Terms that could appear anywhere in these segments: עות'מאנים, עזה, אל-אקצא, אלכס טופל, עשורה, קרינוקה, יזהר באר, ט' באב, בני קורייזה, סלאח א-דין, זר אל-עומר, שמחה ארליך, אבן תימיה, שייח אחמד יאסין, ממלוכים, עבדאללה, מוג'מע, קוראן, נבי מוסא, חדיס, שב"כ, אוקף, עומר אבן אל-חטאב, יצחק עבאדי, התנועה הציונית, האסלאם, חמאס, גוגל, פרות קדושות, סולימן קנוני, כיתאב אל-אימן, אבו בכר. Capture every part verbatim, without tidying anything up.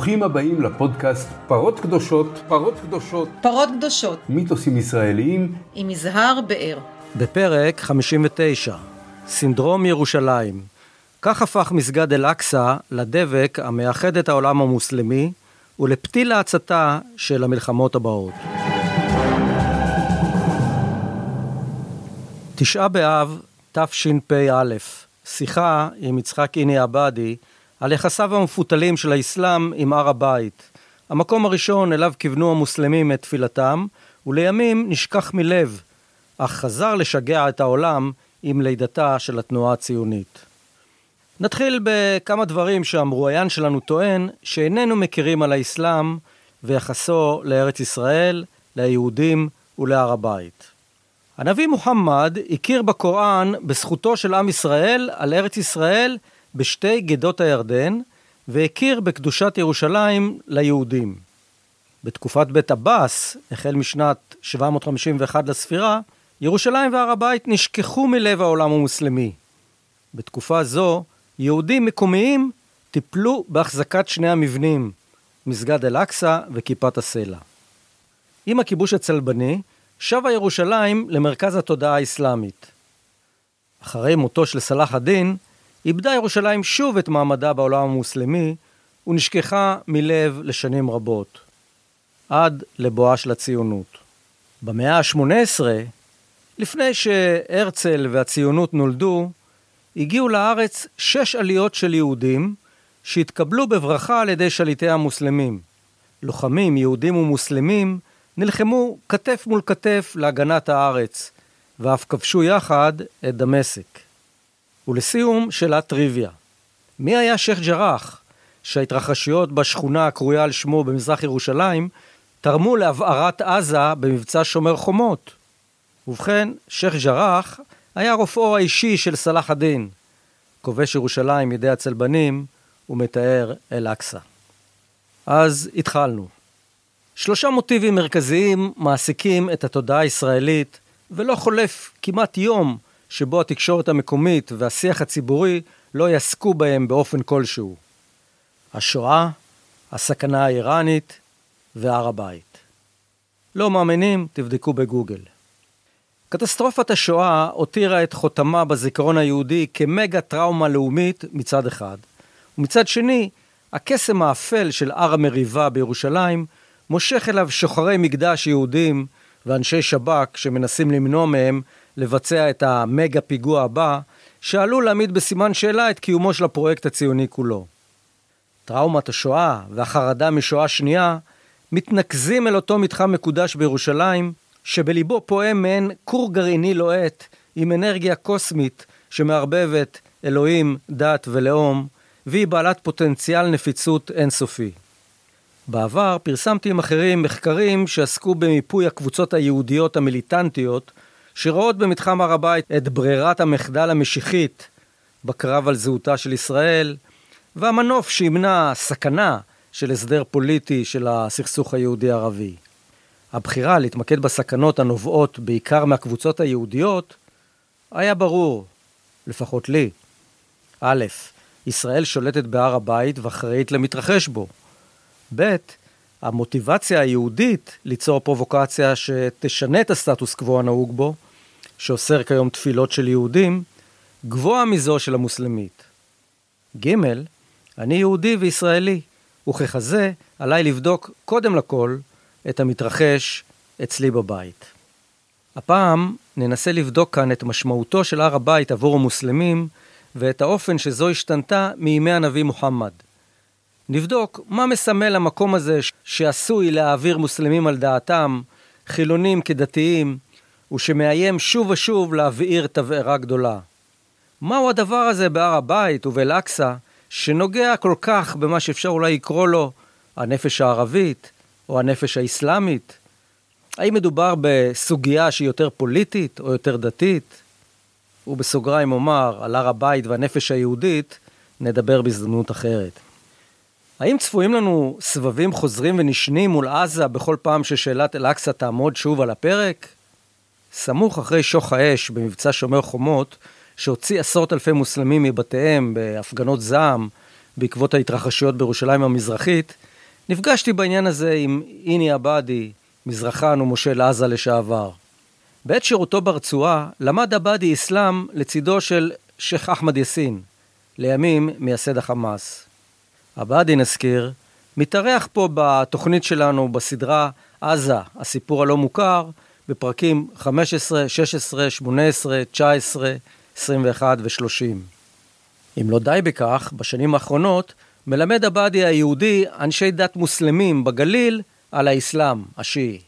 ברוכים הבאים לפודקאסט פרות קדושות, פרות קדושות, פרות קדושות, מיתוסים ישראליים עם יזהר באר. בפרק חמישים ותשע, סינדרום ירושלים. כך הפך מסגד אל-אקצא לדבק המאחד את העולם המוסלמי ולפתיל ההצתה של המלחמות הבאות. תשעה באב תשפ"א, שיחה עם יצחק עבאדי על יחסיו המפותלים של האסלאם עם הר-הבית, המקום הראשון אליו כיוונו המוסלמים את תפילתם, ולימים נשכח מלב, אך חזר לשגע את העולם עם לידתה של התנועה הציונית. נתחיל בכמה דברים שהמרואיין שלנו טוען שאיננו מכירים על האסלאם ויחסו לארץ ישראל, ליהודים ולהר-הבית. הנביא מוחמד הכיר בקוראן בזכותו של עם ישראל על ארץ ישראל בשתי גדות הירדן, והכיר בקדושת ירושלים ליהודים. בתקופת בית עבאס, החל משנת שבע מאות חמישים ואחת לספירה, ירושלים והר הבית נשכחו מלב העולם המוסלמי. בתקופה זו, יהודים מקומיים טיפלו בהחזקת שני המבנים, מסגד אל-אקצא וכיפת הסלע. עם הכיבוש הצלבני, שבה ירושלים למרכז התודעה האסלאמית. אחרי מותו של סלאח א-דין, איבדה ירושלים שוב את מעמדה בעולם המוסלמי, ונשכחה מלב לשנים רבות, עד לבואה של הציונות. במאה ה-שמונה עשרה, לפני שהרצל והציונות נולדו, הגיעו לארץ שש עליות של יהודים, שהתקבלו בברכה על ידי שליטי המוסלמים. לוחמים, יהודים ומוסלמים, נלחמו כתף מול כתף להגנת הארץ, ואף כבשו יחד את דמשק. ולסיום שאלה טריוויה. מי היה שייח' ג'ראח, שההתרחשויות בשכונה הקרויה על שמו במזרח ירושלים, תרמו להבערת עזה במבצע שומר חומות? ובכן, שייח' ג'ראח היה רופאו האישי של סלאח א-דין, כובש ירושלים ידי הצלבנים ומתאר אל-אקצא. אז התחלנו. שלושה מוטיבים מרכזיים מעסיקים את התודעה הישראלית, ולא חולף כמעט יום שבו התקשורת המקומית והשיח הציבורי לא יעסקו בהם באופן כלשהו. השואה, הסכנה האיראנית והר הבית. לא מאמינים? תבדקו בגוגל. קטסטרופת השואה הותירה את חותמה בזיכרון היהודי כמגה טראומה לאומית מצד אחד, ומצד שני, הקסם האפל של הר המריבה בירושלים מושך אליו שוחרי מקדש יהודים ואנשי שב"כ שמנסים למנוע מהם לבצע את המגה פיגוע הבא, שעלול להעמיד בסימן שאלה את קיומו של הפרויקט הציוני כולו. טראומת השואה והחרדה משואה שנייה מתנקזים אל אותו מתחם מקודש בירושלים, שבליבו פועם מעין כור גרעיני לוהט עם אנרגיה קוסמית שמערבבת אלוהים, דת ולאום, והיא בעלת פוטנציאל נפיצות אינסופי. בעבר פרסמתי עם אחרים מחקרים שעסקו במיפוי הקבוצות היהודיות המיליטנטיות, שראות במתחם הר הבית את ברירת המחדל המשיחית בקרב על זהותה של ישראל, והמנוף שימנע סכנה של הסדר פוליטי של הסכסוך היהודי-ערבי. הבחירה להתמקד בסכנות הנובעות בעיקר מהקבוצות היהודיות היה ברור, לפחות לי. א', ישראל שולטת בהר הבית ואחראית למתרחש בו. ב', המוטיבציה היהודית ליצור פרובוקציה שתשנה את הסטטוס קוו הנהוג בו, שאוסר כיום תפילות של יהודים, גבוה מזו של המוסלמית. ג', אני יהודי וישראלי, וככזה עליי לבדוק קודם לכל את המתרחש אצלי בבית. הפעם ננסה לבדוק כאן את משמעותו של הר הבית עבור המוסלמים, ואת האופן שזו השתנתה מימי הנביא מוחמד. נבדוק מה מסמל המקום הזה שעשוי להעביר מוסלמים על דעתם, חילונים כדתיים, ושמאיים שוב ושוב להבעיר תבערה גדולה. מהו הדבר הזה בהר הבית ובאל-אקצא, שנוגע כל כך במה שאפשר אולי לקרוא לו הנפש הערבית או הנפש האסלאמית? האם מדובר בסוגיה שהיא יותר פוליטית או יותר דתית? ובסוגריים אומר, על הר הבית והנפש היהודית נדבר בהזדמנות אחרת. האם צפויים לנו סבבים חוזרים ונשנים מול עזה בכל פעם ששאלת אל-אקצא תעמוד שוב על הפרק? סמוך אחרי שוך האש במבצע שומר חומות, שהוציא עשרות אלפי מוסלמים מבתיהם בהפגנות זעם בעקבות ההתרחשויות בירושלים המזרחית, נפגשתי בעניין הזה עם איני עבאדי, מזרחן ומשה לעזה לשעבר. בעת שירותו ברצועה למד עבאדי אסלאם לצידו של שייח אחמד יאסין, לימים מייסד החמאס. עבאדי, נזכיר, מתארח פה בתוכנית שלנו בסדרה עזה, הסיפור הלא מוכר, בפרקים חמש עשרה, שש עשרה, שמונה עשרה, תשע עשרה, עשרים ואחת ושלושים. אם לא די בכך, בשנים האחרונות מלמד עבאדי היהודי אנשי דת מוסלמים בגליל על האסלאם השיעי.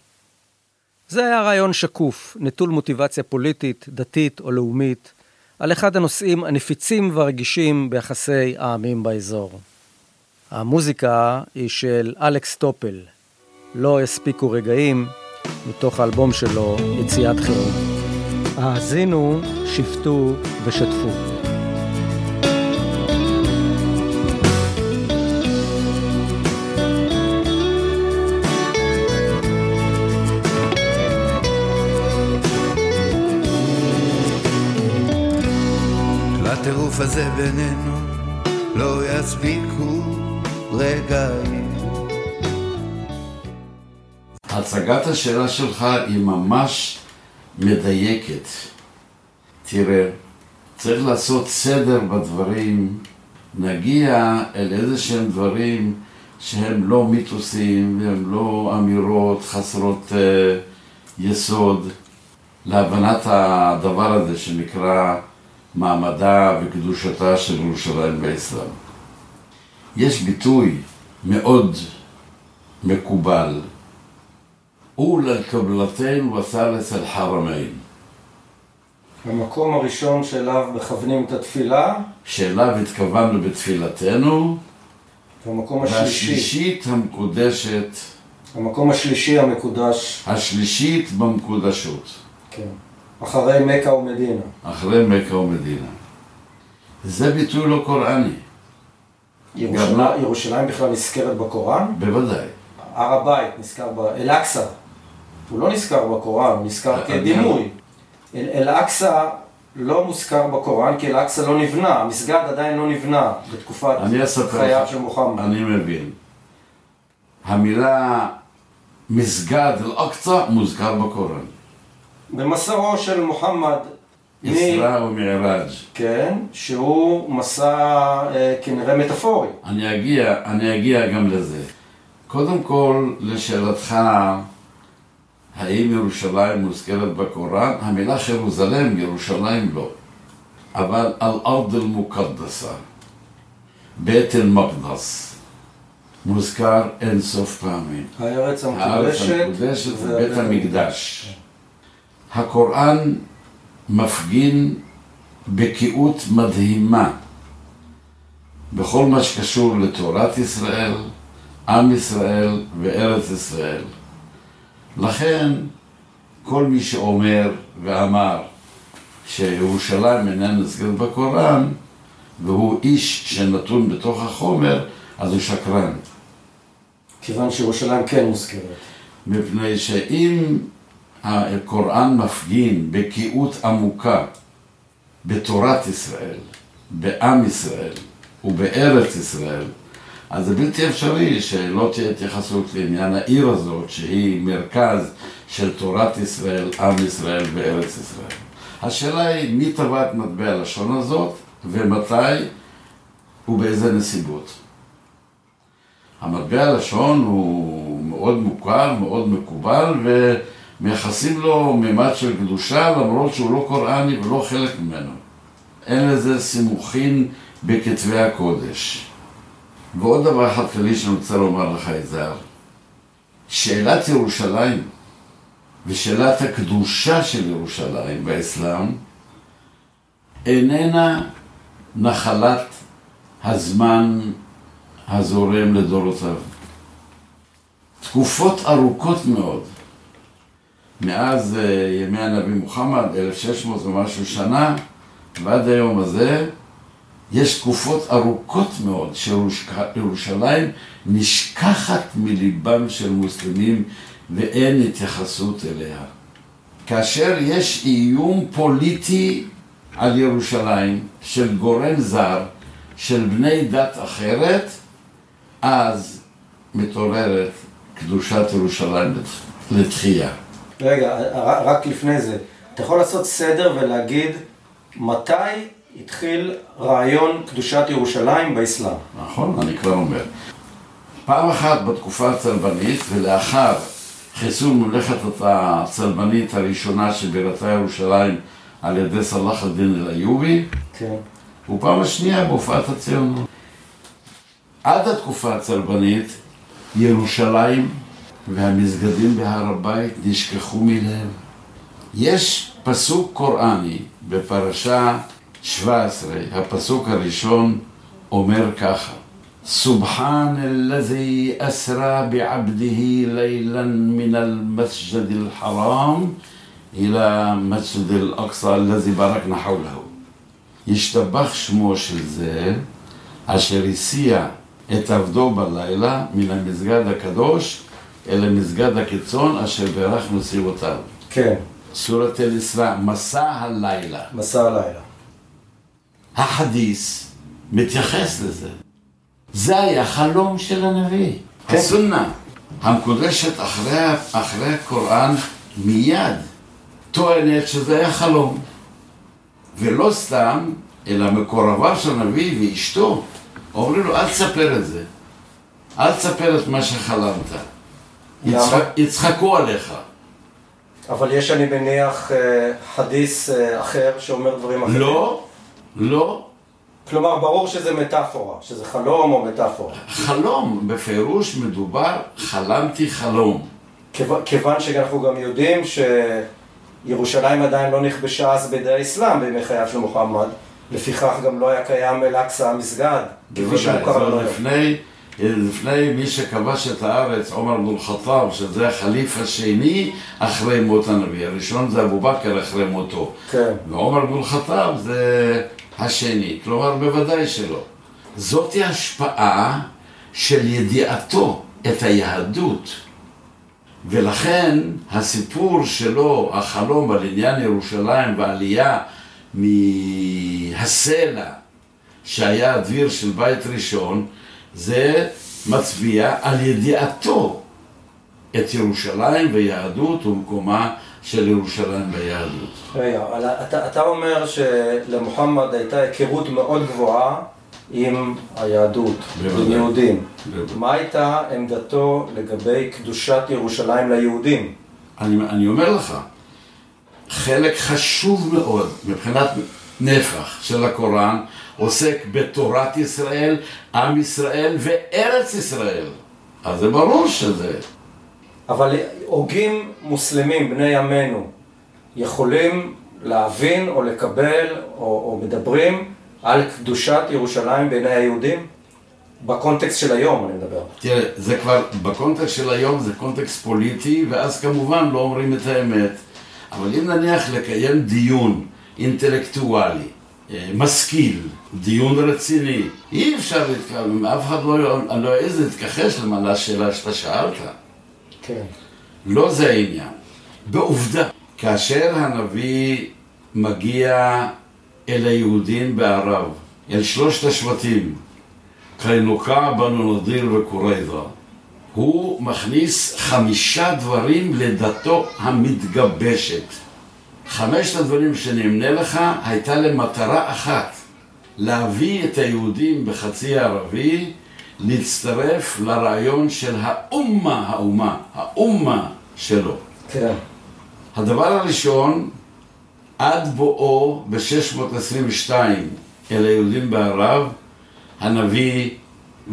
זה היה רעיון שקוף, נטול מוטיבציה פוליטית, דתית או לאומית, על אחד הנושאים הנפיצים והרגישים ביחסי העמים באזור. המוזיקה היא של אלכס טופל, לא יספיקו רגעים, מתוך האלבום שלו יציאת חירום. האזינו, שפטו ושתפו. הטירוף הזה בינינו לא יספיקו רגעים. הצגת השאלה שלך היא ממש מדייקת. תראה, צריך לעשות סדר בדברים, נגיע אל איזה שהם דברים שהם לא מיתוסים והם לא אמירות חסרות אה, יסוד, להבנת הדבר הזה שנקרא מעמדה וקדושתה של ירושלים באסלאם. יש ביטוי מאוד מקובל, אולא קבלתין ות'לת אל-חרמין. המקום הראשון שאליו מכוונים את התפילה, שאליו התכוונו בתפילתנו, והמקום השלישי, והשלישית המקודשת, המקום השלישי המקודש, השלישית במקודשות. כן. אחרי מכה ומדינה. אחרי מכה ומדינה. זה ביטוי לא קוראני. ירושלים, גם... ירושלים בכלל נזכרת בקוראן? בוודאי. הר-הבית נזכר ב... אל-אקצא. הוא לא נזכר בקוראן, הוא נזכר כדימוי. אל... אל-אקצא לא מוזכר בקוראן, כי אל-אקצא לא נבנה. המסגד עדיין לא נבנה בתקופת חייו של מוחמד. אני מבין. המילה מסגד אל-אקצא מוזכר בקוראן. במסעו של מוחמד ישרא ומיראג', כן, שהוא מסע כנראה מטאפורי. אני אגיע, אני אגיע גם לזה. קודם כל, לשאלתך, האם ירושלים מוזכרת בקוראן? המילה ירושלים, ירושלים לא. אבל אל-ארד אל-מוקדסה, בית אל-מקדס, מוזכר אין סוף פעמים. הארץ המקודשת ובית המקדש. הקוראן מפגין בקיאות מדהימה בכל מה שקשור לתורת ישראל, עם ישראל וארץ ישראל. לכן כל מי שאומר ואמר שירושלים איננה נזכרת בקוראן, והוא איש שנתון בתוך החומר, אז הוא שקרן. כיוון שירושלים כן מוזכרת. מפני שאם הקוראן מפגין בקיאות עמוקה בתורת ישראל, בעם ישראל ובארץ ישראל, אז זה בלתי אפשרי שלא תהיה התייחסות לעניין העיר הזאת, שהיא מרכז של תורת ישראל, עם ישראל וארץ ישראל. השאלה היא מי טבע את מטבע הלשון הזאת, ומתי ובאיזה נסיבות. המטבע הלשון הוא מאוד מוכר, מאוד מקובל, ו... מייחסים לו ממד של קדושה, למרות שהוא לא קוראני ולא חלק ממנו. אין לזה סימוכין בכתבי הקודש. ועוד דבר אחד כלי שאני רוצה לומר לך, איזהר, שאלת ירושלים ושאלת הקדושה של ירושלים באסלאם איננה נחלת הזמן הזורם לדורותיו. תקופות ארוכות מאוד, מאז ימי הנביא מוחמד, אלף ושש מאות ומשהו שנה, ועד היום הזה, יש תקופות ארוכות מאוד שירושלים נשכחת מליבם של מוסלמים ואין התייחסות אליה. כאשר יש איום פוליטי על ירושלים של גורם זר, של בני דת אחרת, אז מתעוררת קדושת ירושלים לתחייה. רגע, רק לפני זה, אתה יכול לעשות סדר ולהגיד מתי התחיל רעיון קדושת ירושלים באסלאם? נכון, אני כבר אומר. פעם אחת בתקופה הצלבנית ולאחר חיסול ממלכת הצלבנית הראשונה שבירתה ירושלים על ידי סלאח א-דין אל-איובי, כן. ופעם השנייה בהופעת הציונות. עד התקופה הצלבנית ירושלים והמסגדים בהר הבית נשכחו מלהם. יש פסוק קוראני בפרשה שבע עשרה, הפסוק הראשון אומר ככה: סובחן الذي أسرى بعبده ليلا من المسجد الحرام إلى مسجد الأقصى الذي باركنا حوله. ישתבח שמו של זה אשר הסיע את עבדו בלילה מן המסגד הקדוש אל המסגד הקיצון אשר בירכנו סביבותיו. כן. סורת אל-אסרא, מסע הלילה. מסע הלילה. החדיס מתייחס לזה. זה היה חלום של הנביא. כן. הסונה המקודשת אחרי, אחרי הקוראן מיד טוענת שזה היה חלום. ולא סתם, אלא מקורבה של הנביא ואשתו אומרים לו, אל תספר את זה. אל תספר את מה שחלמת. יצחק, יצחקו עליך. אבל יש, אני מניח, חדיס אחר שאומר דברים אחרים. לא, לא. כלומר, ברור שזה מטאפורה, שזה חלום או מטאפורה. חלום, בפירוש מדובר, חלמתי חלום. כיוון שאנחנו גם יודעים שירושלים עדיין לא נכבשה אז בידי האסלאם בימי חייו של מוחמד, לפיכך גם לא היה קיים אל-אקצא המסגד, כפי שמוכר לנו. לפני, לפני מי שכבש את הארץ, עומר אבן אל-חטאב, שזה החליף השני אחרי מות הנביא. הראשון זה אבו בכר אחרי מותו. כן. ועומר אבן אל-חטאב זה השני, כלומר בוודאי שלא. זאת ההשפעה של ידיעתו את היהדות. ולכן הסיפור שלו, החלום על עניין ירושלים והעלייה מהסלע שהיה הדביר של בית ראשון, זה מצביע על ידיעתו את ירושלים ויהדות ומקומה של ירושלים ביהדות. רגע, אתה, אתה אומר שלמוחמד הייתה היכרות מאוד גבוהה עם היהדות, בוודאי, עם יהודים. בוודאי. מה הייתה עמדתו לגבי קדושת ירושלים ליהודים? אני, אני אומר לך, חלק חשוב מאוד מבחינת נפח של הקוראן עוסק בתורת ישראל, עם ישראל וארץ ישראל. אז זה ברור שזה. אבל הוגים מוסלמים, בני ימינו, יכולים להבין או לקבל או, או מדברים על קדושת ירושלים בעיני היהודים? בקונטקסט של היום אני מדבר. תראה, זה כבר, בקונטקסט של היום זה קונטקסט פוליטי, ואז כמובן לא אומרים את האמת. אבל אם נניח לקיים דיון אינטלקטואלי, משכיל, דיון רציני, אי אפשר להתקרב, אף אחד לא יעז להתכחש למעלה השאלה שאתה שאלת. כן. לא זה העניין. בעובדה, כאשר הנביא מגיע אל היהודים בערב, אל שלושת השבטים, קרינוקה, בנו נדיר וקוריידה, הוא מכניס חמישה דברים לדתו המתגבשת. חמשת הדברים שנמנה לך הייתה למטרה אחת, להביא את היהודים בחצי הערבי להצטרף לרעיון של האומה, האומה, האומה שלו. כן. הדבר הראשון, עד בואו ב-שש מאות עשרים ושתיים אל היהודים בערב, הנביא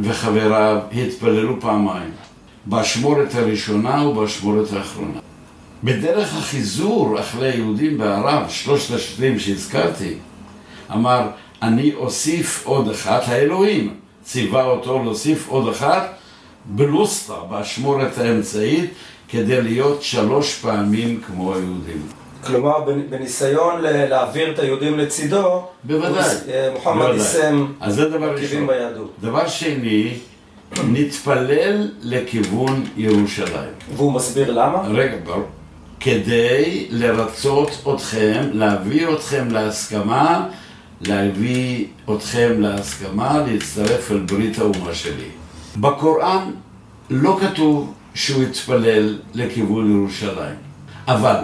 וחבריו התפללו פעמיים, באשמורת הראשונה ובאשמורת האחרונה. בדרך החיזור אחרי היהודים בערב, שלושת השבטים שהזכרתי, אמר, אני אוסיף עוד אחת, האלוהים ציווה אותו להוסיף עוד אחת בלוסטה, באשמורת האמצעית, כדי להיות שלוש פעמים כמו היהודים. כלומר, בניסיון להעביר את היהודים לצידו, בוודאי, מוחמד יישם מרכיבים ביהדות. דבר שני, נתפלל לכיוון ירושלים. והוא מסביר למה? רגע, ברור. כדי לרצות אתכם, להביא אתכם להסכמה, להביא אתכם להסכמה, להצטרף אל ברית האומה שלי. בקוראן לא כתוב שהוא התפלל לכיוון ירושלים. אבל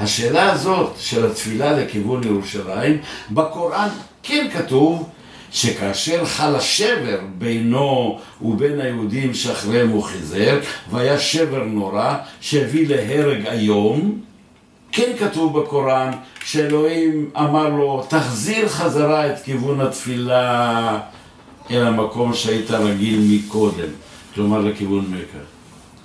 השאלה הזאת של התפילה לכיוון ירושלים, בקוראן כן כתוב שכאשר חל השבר בינו ובין היהודים שאחריהם הוא חיזר, והיה שבר נורא שהביא להרג היום, כן כתוב בקוראן שאלוהים אמר לו, תחזיר חזרה את כיוון התפילה אל המקום שהיית רגיל מקודם, כלומר לכיוון מכה.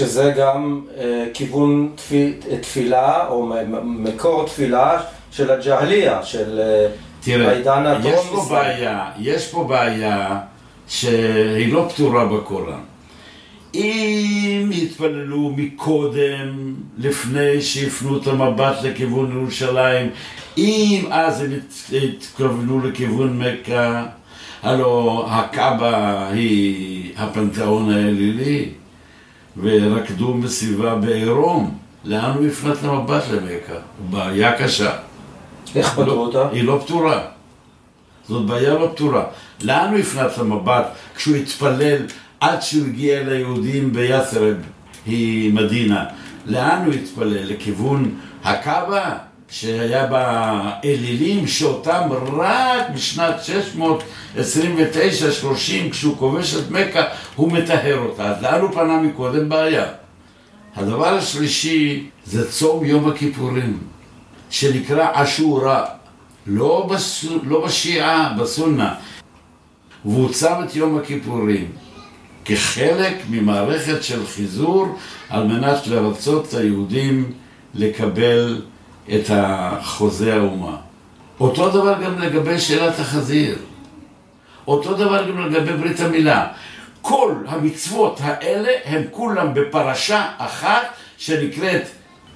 שזה גם אה, כיוון תפיל, תפילה או מקור תפילה של הג'הליה, של אה, תראה, העידן הדרום. יש פה בעיה, יש פה בעיה שהיא לא פתורה בקוראן. אם התפללו מקודם, לפני שהפנו את המבט לכיוון ירושלים, אם אז הם התכוונו לכיוון מכה, הלו הקאבה היא הפנתאון האלילי, ורקדו מסביבה בעירום. לאן הוא הפנת למבט למכה? בעיה קשה. איך פתרו לא, אותה? היא לא פתורה. זאת בעיה לא פתורה. לאן הוא הפנת למבט כשהוא התפלל עד שהוא הגיע ליהודים ביתרב, היא מדינה? לאן הוא התפלל? לכיוון הקאבה שהיה באלילים שאותם רק בשנת שש מאות עשרים ותשע שלושים כשהוא כובש את מכה הוא מטהר אותה. אז לאן הוא פנה מקודם? בעיה. הדבר השלישי זה צום יום הכיפורים שנקרא עשורה, לא, בס... לא בשיעה, בסונה, והוא צם את יום הכיפורים כחלק ממערכת של חיזור על מנת לרצות את היהודים לקבל את החוזה האומה. אותו דבר גם לגבי שאלת החזיר, אותו דבר גם לגבי ברית המילה. כל המצוות האלה הם כולם בפרשה אחת שנקראת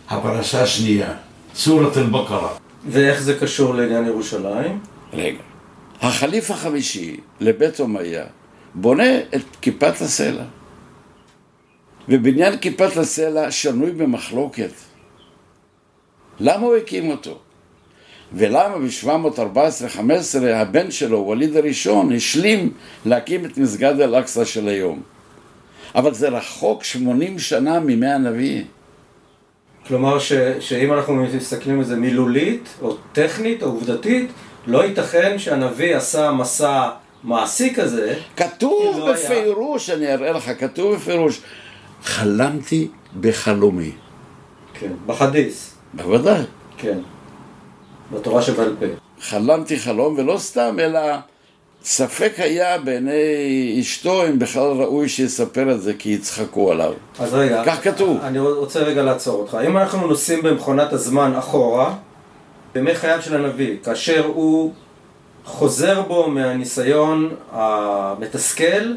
הפרשה השנייה, סורת אל-בקרה. ואיך זה קשור לעניין ירושלים? רגע, החליף החמישי לבית אומיה בונה את כיפת הסלע, ובניין כיפת הסלע שנוי במחלוקת. למה הוא הקים אותו? ולמה ב-שבע מאות ארבע עשרה חמש עשרה הבן שלו, וליד הראשון, השלים להקים את מסגד אל-אקצא של היום? אבל זה רחוק שמונים שנה מימי הנביא. כלומר ש, שאם אנחנו מסתכלים את זה מילולית, או טכנית, או עובדתית, לא ייתכן שהנביא עשה מסע מעשי כזה. כתוב לא בפירוש, היה... אני אראה לך, כתוב בפירוש, חלמתי בחלומי. כן, בחדיס. בוודאי. כן, בתורה שבעל פה. חלמתי חלום, ולא סתם, אלא ספק היה בעיני אשתו אם בכלל ראוי שיספר את זה כי יצחקו עליו. אז רגע, כך כתוב. אני רוצה רגע לעצור אותך. אם אנחנו נוסעים במכונת הזמן אחורה, בימי חייו של הנביא, כאשר הוא חוזר בו מהניסיון המתסכל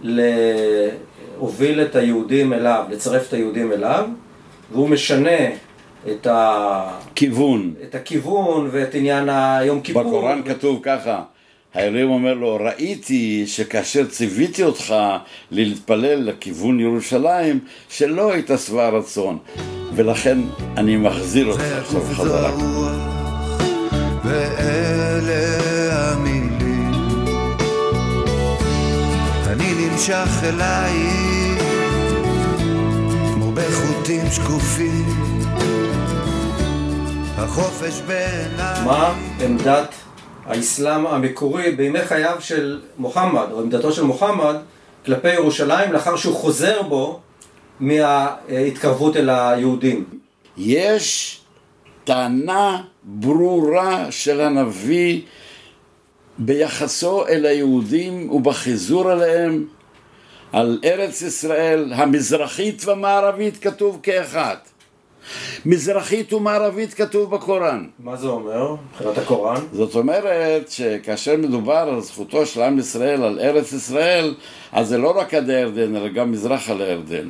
להוביל את היהודים אליו, לצרף את היהודים אליו, והוא משנה את הכיוון, את הכיוון ואת עניין היום כיפור. בקוראן כתוב ככה, האלוהים אומר לו, ראיתי שכאשר ציוויתי אותך להתפלל לכיוון ירושלים, שלא היית שבע רצון, ולכן אני מחזיר אותך עכשיו חזרה. ואלה המילים, אני נמשך אליי כמו בחוטים שקופים, החופש בעיניי. מה עמדת האסלאם המקורי בימי חייו של מוחמד, או עמדתו של מוחמד כלפי ירושלים לאחר שהוא חוזר בו מההתקרבות אל היהודים? יש טענה ברורה של הנביא ביחסו אל היהודים ובחיזור עליהם, על ארץ ישראל המזרחית והמערבית כתוב כאחד. מזרחית ומערבית כתוב בקוראן. מה זה אומר? מבחינת הקוראן? זאת אומרת שכאשר מדובר על זכותו של עם ישראל על ארץ ישראל, אז זה לא רק עד הירדן אלא גם מזרח על הירדן.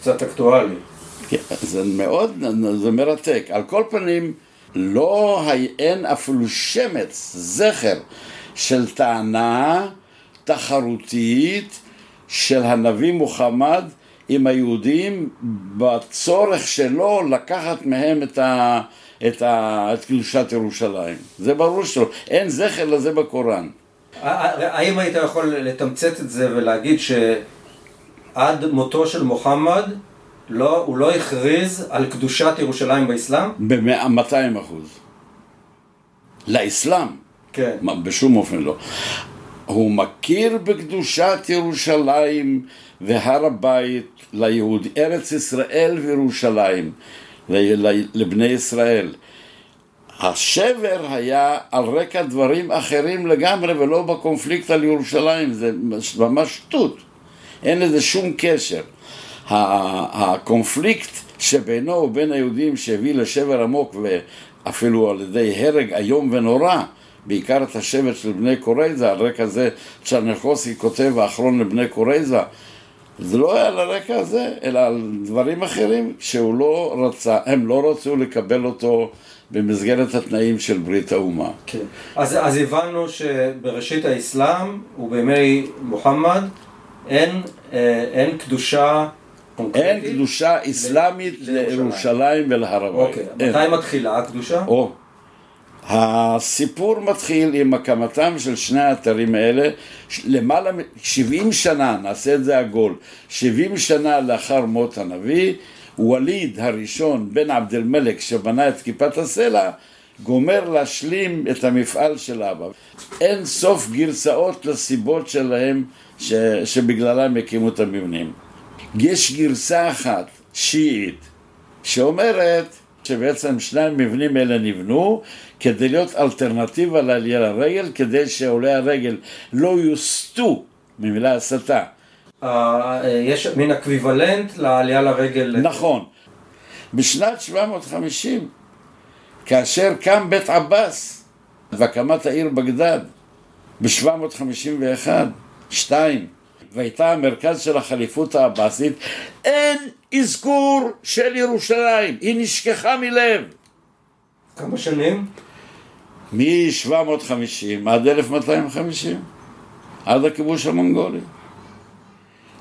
קצת אקטואלי. כן, זה מאוד, זה מרתק. על כל פנים, לא אין אפילו שמץ זכר של טענה תחרותית של הנביא מוחמד עם היהודים בצורך שלו לקחת מהם את, ה, את, ה, את קדושת ירושלים. זה ברור שלא, אין זכר לזה בקוראן. האם היית יכול לתמצת את זה ולהגיד ש עד מותו של מוחמד לא, הוא לא הכריז על קדושת ירושלים באסלאם? ב-מאתיים אחוז. לאסלאם? כן. בשום אופן לא. הוא מכיר בקדושת ירושלים והר הבית ליהוד, ארץ ישראל וירושלים, לבני ישראל. השבר היה על רקע דברים אחרים לגמרי ולא בקונפליקט על ירושלים, זה ממש שטות, אין לזה שום קשר. הקונפליקט שבינו ובין היהודים שהביא לשבר עמוק ואפילו על ידי הרג איום ונורא, בעיקר את השבט של בני קורייזה, על רקע זה צ'רניחובסקי כותב האחרון לבני קורייזה, זה לא היה על הרקע הזה, אלא על דברים אחרים שהוא לא רצה, הם לא רצו לקבל אותו במסגרת התנאים של ברית האומה. כן. אז, אז הבנו שבראשית האסלאם ובימי מוחמד אין, אין קדושה קונקרטית? אין קדושה אסלאמית ל- לירושלים ולהר הבית. אוקיי, מתי אין. מתחילה הקדושה? או. הסיפור מתחיל עם הקמתם של שני האתרים האלה, למעלה שבעים שנה, נעשה את זה עגול, שבעים שנה לאחר מות הנביא, וליד הראשון בן עבד אל מלך שבנה את כיפת הסלע, גומר להשלים את המפעל של אבא. אין סוף גרסאות לסיבות שלהם ש... שבגללם הקימו את המבנים. יש גרסה אחת, שיעית, שאומרת שבעצם שני המבנים האלה נבנו כדי להיות אלטרנטיבה לעלייה לרגל, כדי שעולי הרגל לא יוסטו, ממילה הסתה. יש מן אקוויוולנט לעלייה לרגל. נכון. בשנת שבע מאות וחמישים, כאשר קם בית עבאס והקמת העיר בגדד, ב-שבע מאות חמישים ואחת, שתיים, והייתה המרכז של החליפות העבאסית, אין אזכור של ירושלים, היא נשכחה מלב. כמה שנים? מ-שבע מאות וחמישים עד אלף מאתיים חמישים, עד הכיבוש המונגולי.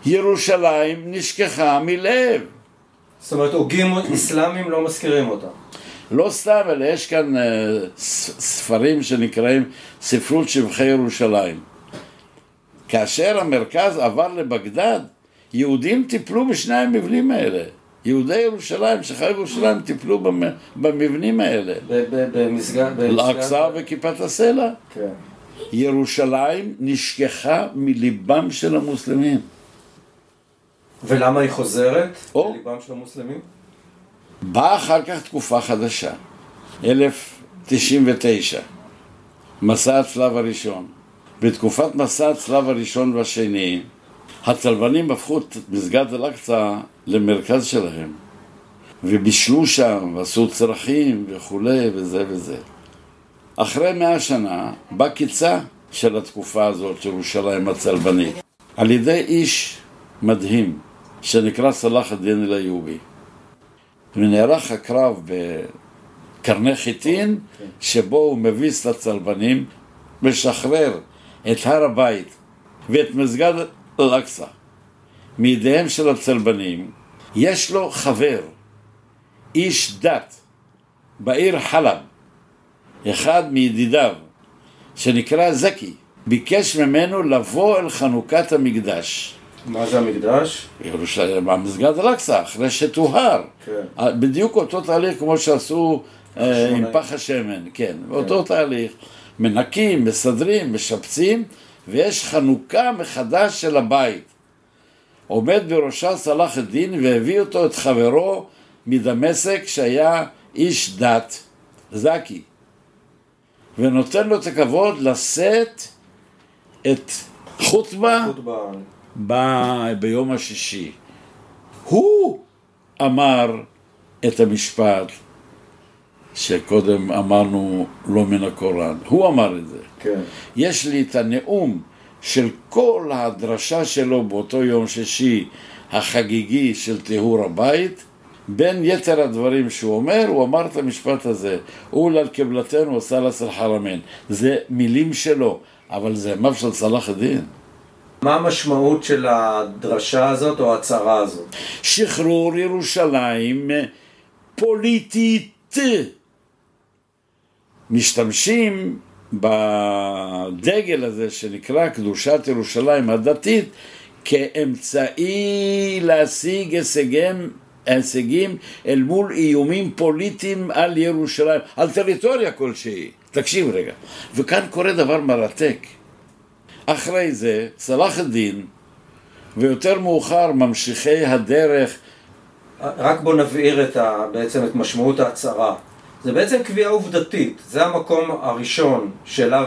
ירושלים נשכחה מלב. זאת אומרת, הוגים אסלאמים לא מזכירים אותה. לא סתם, אלא יש כאן ספרים שנקראים ספרות שבחי ירושלים. כאשר המרכז עבר לבגדד, יהודים טיפלו בשני המבנים האלה. יהודי ירושלים, שחי ירושלים, טיפלו במבנים האלה. במסגד? אל-אקצא וכיפת הסלע. כן. ירושלים נשכחה מליבם של המוסלמים. ולמה היא חוזרת לליבם של המוסלמים? באה אחר כך תקופה חדשה, אלף תשעים ותשע, מסע הצלב הראשון. בתקופת מסע הצלב הראשון והשני, הצלבנים הפכו את מסגד אל-אקצא למרכז שלהם, ובישלו שם, ועשו צרכים וכולי וזה וזה. אחרי מאה שנה, בא קיצה של התקופה הזאת של ירושלים הצלבנית, על ידי איש מדהים, שנקרא סלאח א-דין אל-איובי. ונערך הקרב בקרני חיטין, שבו הוא מביס לצלבנים, משחרר את הר הבית ואת מסגד אל-אקצא מידיהם של הצלבנים. יש לו חבר, איש דת, בעיר חלב, אחד מידידיו, שנקרא זקי, ביקש ממנו לבוא אל חנוכת המקדש. מה זה המקדש? ירושלים, המסגד אל-אקצא, אחרי שטוהר. כן. בדיוק אותו תהליך כמו שעשו עם פח השמן, כן, אותו תהליך. מנקים, מסדרים, משפצים, ויש חנוכה מחדש של הבית. עומד בראשה סלאח א-דין והביא אותו את חברו מדמשק שהיה איש דת, זקי, ונותן לו את הכבוד לשאת את חוטבה ב- ביום השישי. הוא אמר את המשפט שקודם אמרנו לא מן הקוראן. הוא אמר את זה. כן. יש לי את הנאום של כל הדרשה שלו באותו יום שישי החגיגי של טיהור הבית. בין יתר הדברים שהוא אומר, הוא אמר את המשפט הזה, אולל קבלתנו וסלס אל-חרמין. זה מילים שלו, אבל זה מה של סלאח א-דין. מה המשמעות של הדרשה הזאת או הצהרה הזאת? שחרור ירושלים פוליטית. משתמשים בדגל הזה שנקרא קדושת ירושלים הדתית כאמצעי להשיג הישגים, הישגים אל מול איומים פוליטיים על ירושלים, על טריטוריה כלשהי. תקשיב רגע. וכאן קורה דבר מרתק. אחרי זה צלח הדין, ויותר מאוחר ממשיכי הדרך. רק בוא נבהיר את ה, בעצם את משמעות ההצהרה. זה בעצם קביעה עובדתית, זה המקום הראשון שאליו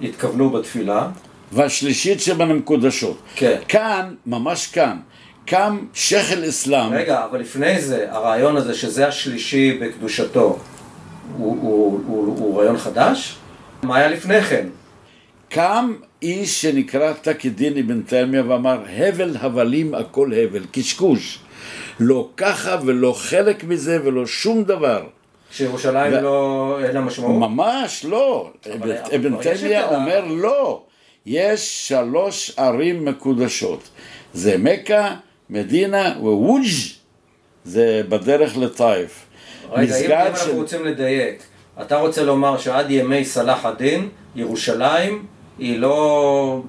התכוונו בתפילה. והשלישית שבנם קודשות. כן. כאן, ממש כאן, קם שייח אל-אסלאם. רגע, אבל לפני זה, הרעיון הזה שזה השלישי בקדושתו, הוא, הוא, הוא, הוא רעיון חדש? מה היה לפני כן? קם איש שנקרא תקדין אבן תימיה ואמר, הבל הבלים הכל הבל, קשקוש. לא ככה ולא חלק מזה ולא שום דבר. שירושלים ו... לא, אין לה משמעות? ממש לא. אבל אבן תימיה אומר לא. יש שלוש ערים מקודשות. זה מקה, מדינה ווג' זה בדרך לטייף. רגע, אם אנחנו של... רוצים לדייק, אתה רוצה לומר שעד ימי סלאח א-דין, ירושלים היא לא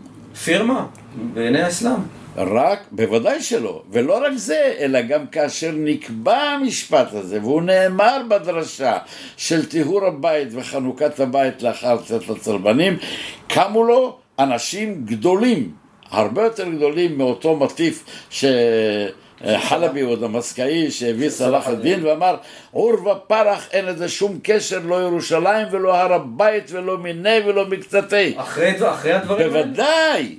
פירמה בעיני האסלאם? רק, בוודאי שלא, ולא רק זה, אלא גם כאשר נקבע המשפט הזה, והוא נאמר בדרשה של טיהור הבית וחנוכת הבית לאחר צאת הצלבנים, קמו לו אנשים גדולים, הרבה יותר גדולים מאותו מטיף שחלבי או דמסקאי שהביא סלאח א-דין ואמר, עור ופרח אין לזה שום קשר, לא ירושלים ולא הר הבית ולא מיני ולא מקצתי. אחרי, אחרי הדברים האלה? בוודאי.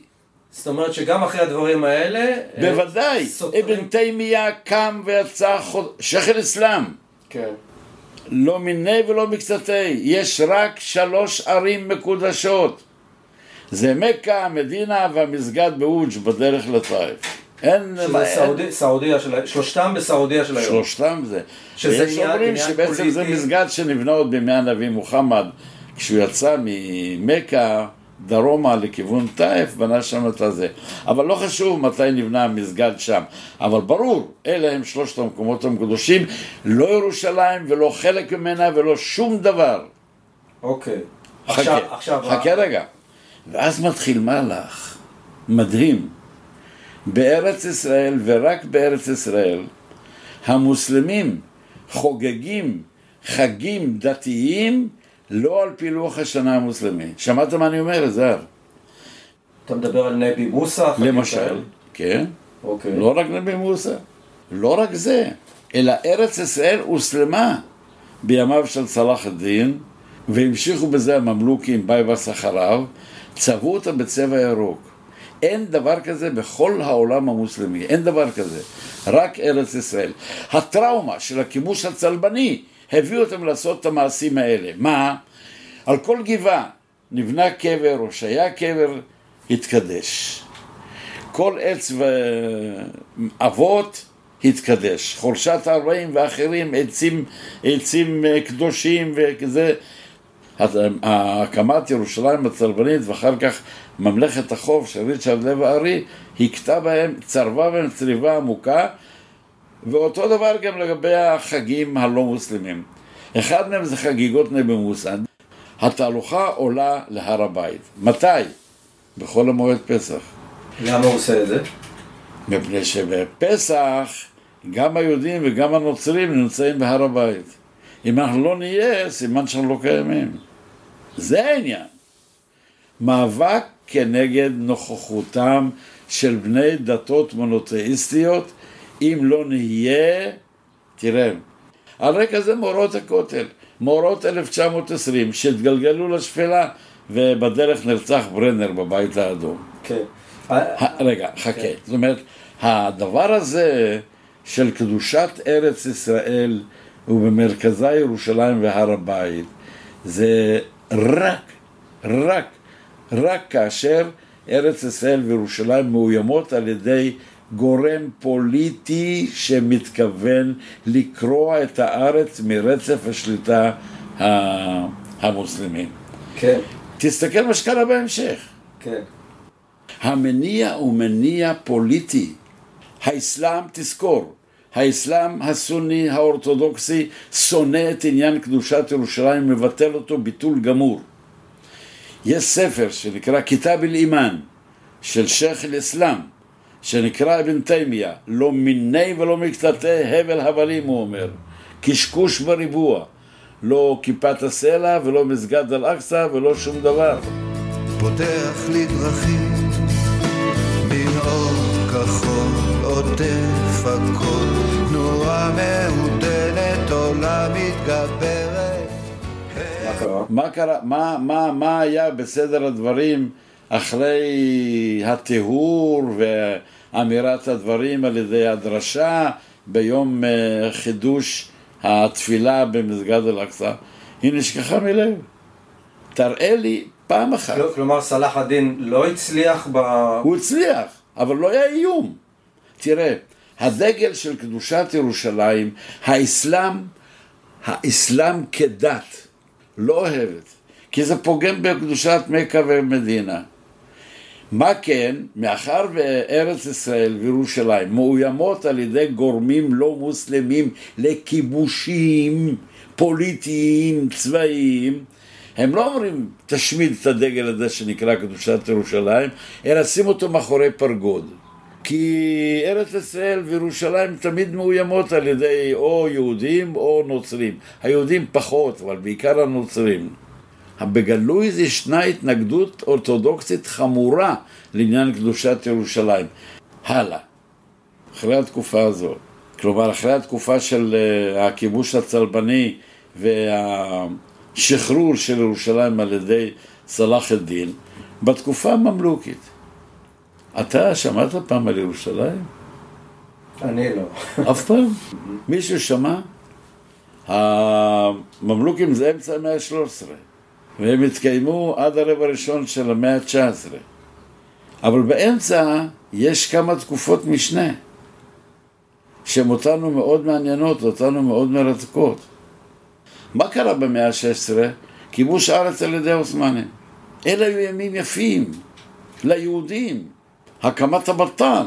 זאת אומרת שגם אחרי הדברים האלה... בוודאי, אבן תימיה קם ויצא שייח אל-אסלאם. כן. לא מיני ולא מקצתי, יש רק שלוש ערים מקודשות. זה מכה, מדינה והמסגד באוג' בדרך לטייף. שזה סעודיה, סעודיה של... שלושתם בסעודיה של היום. שלושתם זה. שזה יש אומרים שבעצם פוליטי. זה מסגד שנבנה עוד בימי הנביא מוחמד, כשהוא יצא ממכה, דרומה לכיוון טייף, בנה שם את הזה. אבל לא חשוב מתי נבנה המסגד שם. אבל ברור, אלה הם שלושת המקומות המקודשים, לא ירושלים ולא חלק ממנה ולא שום דבר. אוקיי. חכה, עכשיו, עכשיו חכה רגע. ואז מתחיל מהלך מדהים. בארץ ישראל ורק בארץ ישראל, המוסלמים חוגגים חגים דתיים, לא על פי לוח השנה המוסלמי. שמעת מה אני אומר, זהר? אתה מדבר על נבי מוסא? למשל, כן. אוקיי. לא רק נבי מוסא. לא רק זה, אלא ארץ ישראל הוסלמה בימיו של סלאח א-דין, והמשיכו בזה הממלוקים, בייבס אחריו, צבעו אותה בצבע ירוק. אין דבר כזה בכל העולם המוסלמי, אין דבר כזה. רק ארץ ישראל. הטראומה של הכיבוש הצלבני, הביאו אותם לעשות את המעשים האלה. מה? על כל גבעה נבנה קבר או שהיה קבר, התקדש. כל עץ ואבות התקדש. חורשת ארבעים ואחרים, עצים, עצים קדושים וכזה. הקמת ירושלים הצלבנית ואחר כך ממלכת החוב של ריצ'רד לב הארי, הכתה בהם, צרבה בהם צריבה עמוקה, ואותו דבר גם לגבי החגים הלא מוסלמים. אחד מהם זה חגיגות נבי מוסא. התהלוכה עולה להר הבית. מתי? בכל המועד פסח. למה הוא עושה את זה? מפני שבפסח גם היהודים וגם הנוצרים נמצאים בהר הבית. אם אנחנו לא נהיה, סימן שאנחנו לא קיימים. זה העניין. מאבק כנגד נוכחותם של בני דתות מונותאיסטיות, אם לא נהיה, תראה, על רקע זה מאורות הכותל, מאורות אלף תשע מאות ועשרים, שהתגלגלו לשפלה, ובדרך נרצח ברנר בבית האדום. כן. רגע, חכה. זאת אומרת, הדבר הזה של קדושת ארץ ישראל, ובמרכזה ירושלים והר הבית, זה רק, רק, רק כאשר ארץ ישראל וירושלים מאוימות על ידי גורם פוליטי שמתכוון לקרוע את הארץ מרצף השליטה המוסלמים. כן. תסתכל מה שקרה בהמשך. כן. המניע הוא מניע פוליטי. האסלאם, תזכור, האסלאם הסוני האורתודוקסי שונא את עניין קדושת ירושלים, מבטל אותו ביטול גמור. יש ספר שנקרא כיתאב אל-אימן של שייח אל-אסלאם, שנקרא אבן תימיה, לא מיני ולא מקצתי הבל הבלים, הוא אומר, קשקוש בריבוע, לא כיפת הסלע ולא מסגד אל-אקצא ולא שום דבר. פותח לי דרכים, בין אור כחול, עוטף הכל, תנועה מעודנת, עולם מתגברת. מה קרה? מה קרה? מה, מה, מה היה בסדר הדברים אחרי התיאור ואמירת הדברים על ידי הדרשה ביום חידוש התפילה במסגד אל-אקצא? היא נשכחה מלב. תראה לי פעם אחת. לא, כלומר סלאח א-דין לא הצליח ב... הוא הצליח, אבל לא היה איום. תראה, הדגל של קדושת ירושלים, האסלאם, האסלאם כדת, לא אוהבת, כי זה פוגם בקדושת מכה ומדינה. מה כן, מאחר וארץ ישראל וירושלים מאוימות על ידי גורמים לא מוסלמים לכיבושים פוליטיים, צבאיים, הם לא אומרים תשמיד את הדגל הזה שנקרא קדושת ירושלים, אלא שים אותו מאחורי פרגוד. כי ארץ ישראל וירושלים תמיד מאוימות על ידי או יהודים או נוצרים. היהודים פחות, אבל בעיקר הנוצרים. בגלוי זה ישנה התנגדות אורתודוקסית חמורה לעניין קדושת ירושלים. הלאה, אחרי התקופה הזו, כלומר אחרי התקופה של הכיבוש הצלבני והשחרור של ירושלים על ידי סלאח א-דין, בתקופה הממלוכית. אתה שמעת פעם על ירושלים? אני לא. אף פעם? מישהו שמע? הממלוכים זה אמצע המאה ה-שלוש עשרה. והם התקיימו עד הרב הראשון של המאה ה-תשע עשרה. אבל באמצע יש כמה תקופות משנה, שהן אותנו מאוד מעניינות, אותנו מאוד מרתקות. מה קרה במאה ה-שש עשרה? כיבוש הארץ על ידי העות'מאנים. אלה היו ימים יפים ליהודים. הקמת הבטן,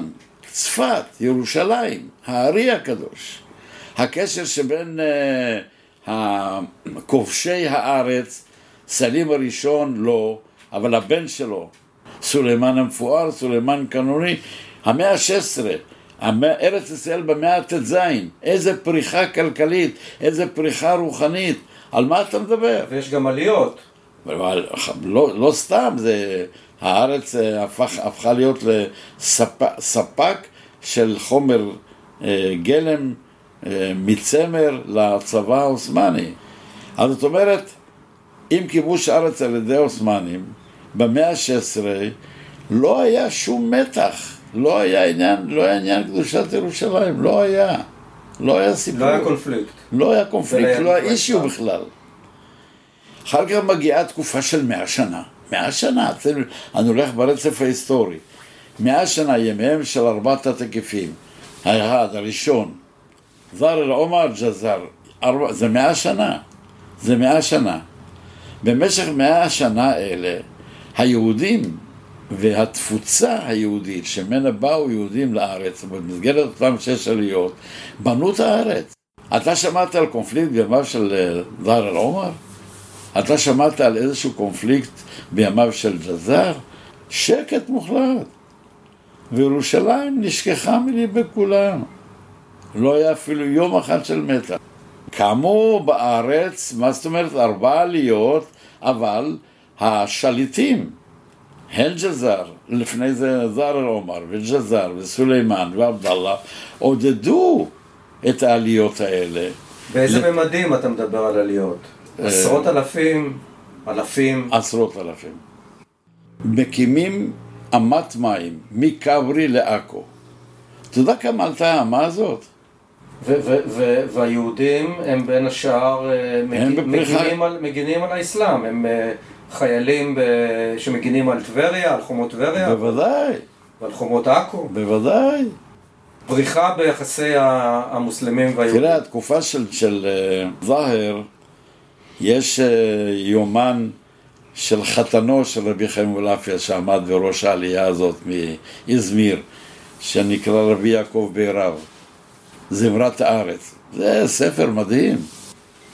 צפת, ירושלים, הארי הקדוש. הקשר שבין uh, הכובשי הארץ, סלים הראשון לא, אבל הבן שלו, סולימן המפואר, סולימן קנוני, המאה ה-שש עשרה, ארץ ישראל במאה ה-תשע עשרה, איזה פריחה כלכלית, איזה פריחה רוחנית, על מה אתה מדבר? ויש גם עליות. אבל לא, לא סתם, זה, הארץ הפך, הפכה להיות לספק, ספק של חומר גלם מצמר לצבא העות'מאני. אז זאת אומרת, עם כיבוש הארץ על ידי העות'מאנים, במאה ה-שש עשרה, לא היה שום מתח, לא היה עניין, לא היה עניין קדושת ירושלים, לא היה, לא היה סיפור. לא היה קונפליקט. לא היה קונפליקט, לא היה אישיו בכלל. אחר כך מגיעה תקופה של מאה שנה. מאה שנה, אני הולך ברצף ההיסטורי. מאה שנה, ימיהם של ארבעת התקיפים. האחד, הראשון, זר אל-עומר ג'זר, זה מאה שנה, זה מאה שנה. במשך מאה שנה אלה, היהודים והתפוצה היהודית שמנה באו יהודים לארץ, במסגרת אותם שש עליות, בנו את הארץ. אתה שמעת על קונפליקט בימיו של זר אל-עומר? אתה שמעת על איזשהו קונפליקט בימיו של ג'זר? שקט מוחלט. וירושלים נשכחה מליבי כולם. לא היה אפילו יום אחד של מתח. כמו בארץ, מה זאת אומרת, ארבע עליות, אבל השליטים, הן ג'זר, לפני זה זר אל-עומר וג'זר וסולימן ועבדאללה, עודדו את העליות האלה. באיזה ממדים אתה מדבר על עליות? עשרות אלפים, אלפים? עשרות אלפים. מקימים אמת מים מקברי לעכו. אתה יודע כמה עלתה האמה הזאת? והיהודים הם בין השאר מגינים על האסלאם, הם חיילים שמגינים על טבריה, על חומות טבריה, בוודאי, ועל חומות עכו, בוודאי. פריחה ביחסי המוסלמים והיהודים. תראה, התקופה של זהר, יש יומן של חתנו של רבי חיים ולאפיה שעמד בראש העלייה הזאת מאזמיר, שנקרא רבי יעקב בירב, זמרת הארץ. זה ספר מדהים.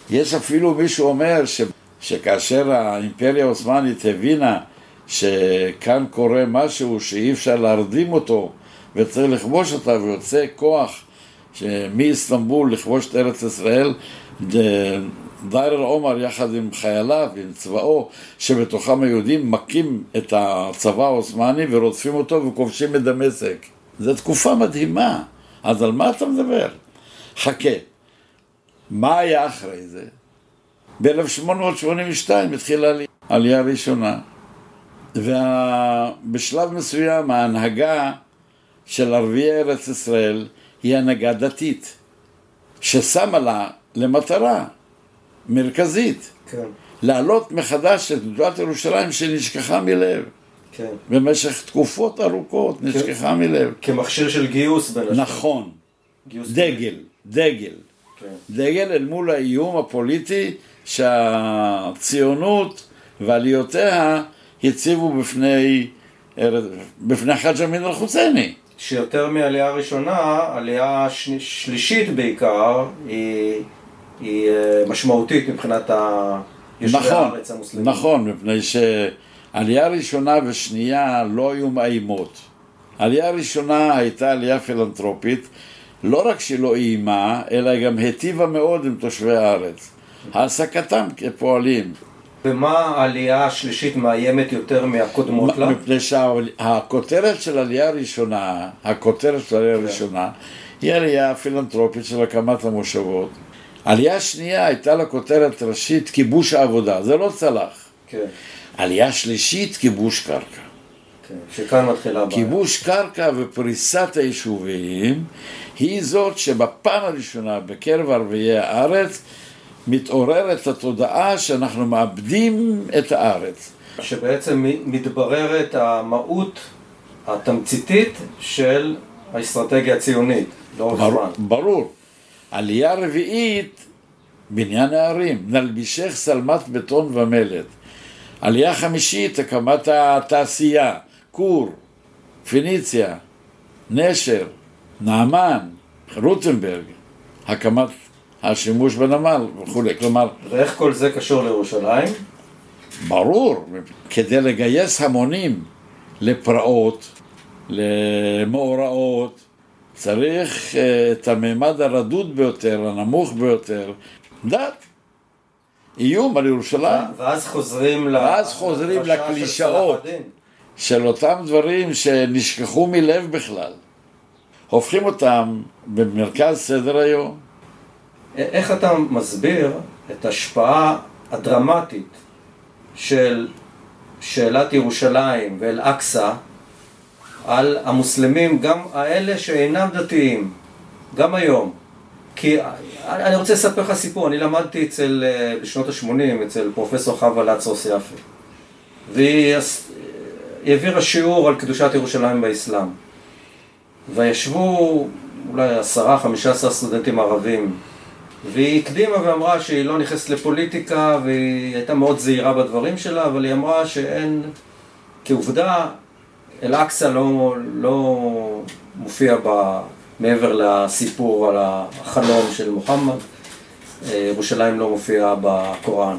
יש אפילו מישהו אומר ש... שכאשר האימפריה העות'מאנית הבינה שכאן קורה משהו שאי אפשר להרדים אותו, וצריך לכבוש אותה, ויוצא כוח שמאיסטנבול לכבוש את ארץ ישראל, דייר עומר יחד עם חייליו, עם צבאו, שבתוכם היהודים מקים את הצבא העות'מאני ורודפים אותו וכובשים את דמשק. זו תקופה מדהימה, אז על מה אתה מדבר? חכה, מה היה אחרי זה? ב-אלף שמונה מאות שמונים ושתיים התחילה עלייה, עלייה ראשונה, ובשלב מסוים ההנהגה של ערביי ארץ ישראל היא הנהגה דתית, ששמה לה למטרה מרכזית, כן. לעלות מחדש את תנועת ירושלים שנשכחה מלב, כן. במשך תקופות ארוכות נשכחה כן. מלב. כמכשיר של גיוס בנשכח. נכון, גיוס דגל, גיוס. דגל. כן. דגל אל מול האיום הפוליטי שהציונות ועליותיה הציבו בפני, בפני חאג' אמין אל-חוסייני. שיותר מהעלייה הראשונה, עלייה של... שלישית בעיקר, היא... היא משמעותית מבחינת הישבי נכון, הארץ המוסלמים. נכון, מפני שעלייה ראשונה ושנייה לא היו מאיימות. עלייה ראשונה הייתה עלייה פילנטרופית, לא רק שלא איימה, אלא גם היטיבה מאוד עם תושבי הארץ. העסקתם כפועלים. ומה העלייה השלישית מאיימת יותר מהקודמות לה? מפני שהכותרת של העלייה הראשונה, הכותרת של העלייה הראשונה, היא עלייה פילנטרופית של הקמת המושבות. עלייה שנייה הייתה לה כותרת ראשית כיבוש העבודה, זה לא צלח. כן. עלייה שלישית כיבוש קרקע. כן, שכאן מתחילה הבעיה. כיבוש קרקע ופריסת היישובים היא זאת שבפעם הראשונה בקרב ערביי הארץ מתעוררת התודעה שאנחנו מאבדים את הארץ. שבעצם מתבררת המהות התמציתית של האסטרטגיה הציונית. לא ברור. ברור. עלייה רביעית, בניין הערים, נלבישך סלמת בטון ומלט. עלייה חמישית, הקמת התעשייה, קור, פיניציה, נשר, נעמן, רוטנברג, הקמת השימוש בנמל וכו'. כלומר... ואיך כל זה קשור לירושלים? ברור, כדי לגייס המונים לפרעות, למאורעות, צריך את הממד הרדוד ביותר, הנמוך ביותר, דת, איום על ירושלים. ואז חוזרים, ואז חוזרים לקלישאות של, של אותם דברים שנשכחו מלב בכלל. הופכים אותם במרכז סדר היום. איך אתה מסביר את ההשפעה הדרמטית של שאלת ירושלים ואל-אקצא, על המוסלמים, גם האלה שאינם דתיים, גם היום. כי אני רוצה לספר לך סיפור, אני למדתי אצל, בשנות ה-שמונים אצל פרופסור חווה לצרוס יפה, והיא העבירה שיעור על קדושת ירושלים באסלאם, וישבו אולי עשרה, חמישה עשר סטודנטים ערבים, והיא הקדימה ואמרה שהיא לא נכנסת לפוליטיקה, והיא הייתה מאוד זהירה בדברים שלה, אבל היא אמרה שאין, כעובדה, אל-אקצא לא, לא מופיע ב, מעבר לסיפור על החלום של מוחמד, ירושלים לא מופיעה בקוראן.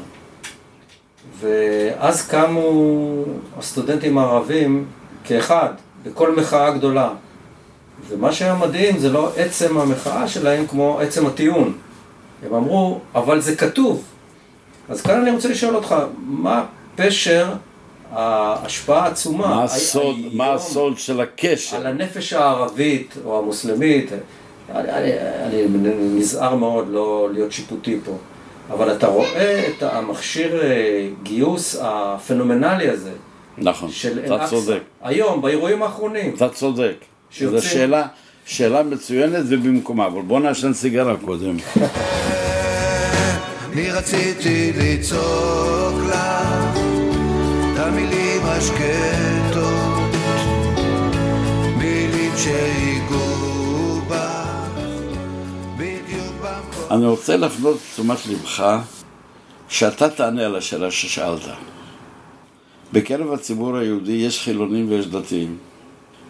ואז קמו הסטודנטים הערבים כאחד, בכל מחאה גדולה. ומה שהיה מדהים זה לא עצם המחאה שלהם כמו עצם הטיעון. הם אמרו, אבל זה כתוב. אז כאן אני רוצה לשאול אותך, מה פשר ההשפעה העצומה, מה הסוד, היום, מה הסוד של הקשר? על הנפש הערבית או המוסלמית, אני, אני, אני נזהר מאוד לא להיות שיפוטי פה, אבל אתה רואה את המכשיר גיוס הפנומנלי הזה, נכון, של אל-אקצא, היום, באירועים האחרונים. אתה צודק, שיוצא... זו שאלה, שאלה מצוינת ובמקומה, אבל בוא נעשן סיגרה קודם. אני רציתי לצעוק לך המילים השקטות, מילים שהיגעו בה, בדיוק במקום. אני רוצה להפנות תשומת לבך, שאתה תענה על השאלה ששאלת. בקרב הציבור היהודי יש חילונים ויש דתיים.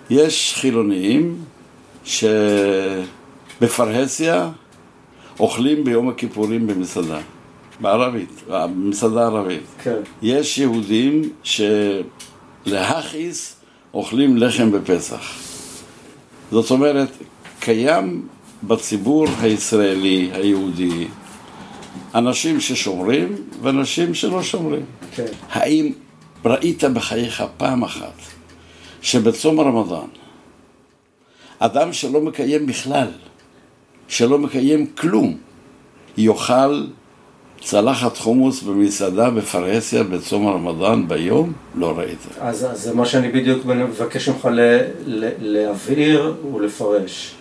יש חילונים שבפרהסיה אוכלים ביום הכיפורים במסעדה. בערבית, במסעדה ערבית. כן. יש יהודים שלהכיס אוכלים לחם בפסח. זאת אומרת, קיים בציבור הישראלי, היהודי, אנשים ששומרים ואנשים שלא שומרים. Okay. האם ראית בחייך פעם אחת שבצום הרמדאן, אדם שלא מקיים בכלל, שלא מקיים כלום, יאכל צלחת חומוס במסעדה בפרהסיה בצום הרמדאן ביום? לא ראיתי. אז זה מה שאני בדיוק מבקש ממך להבהיר ולפרש.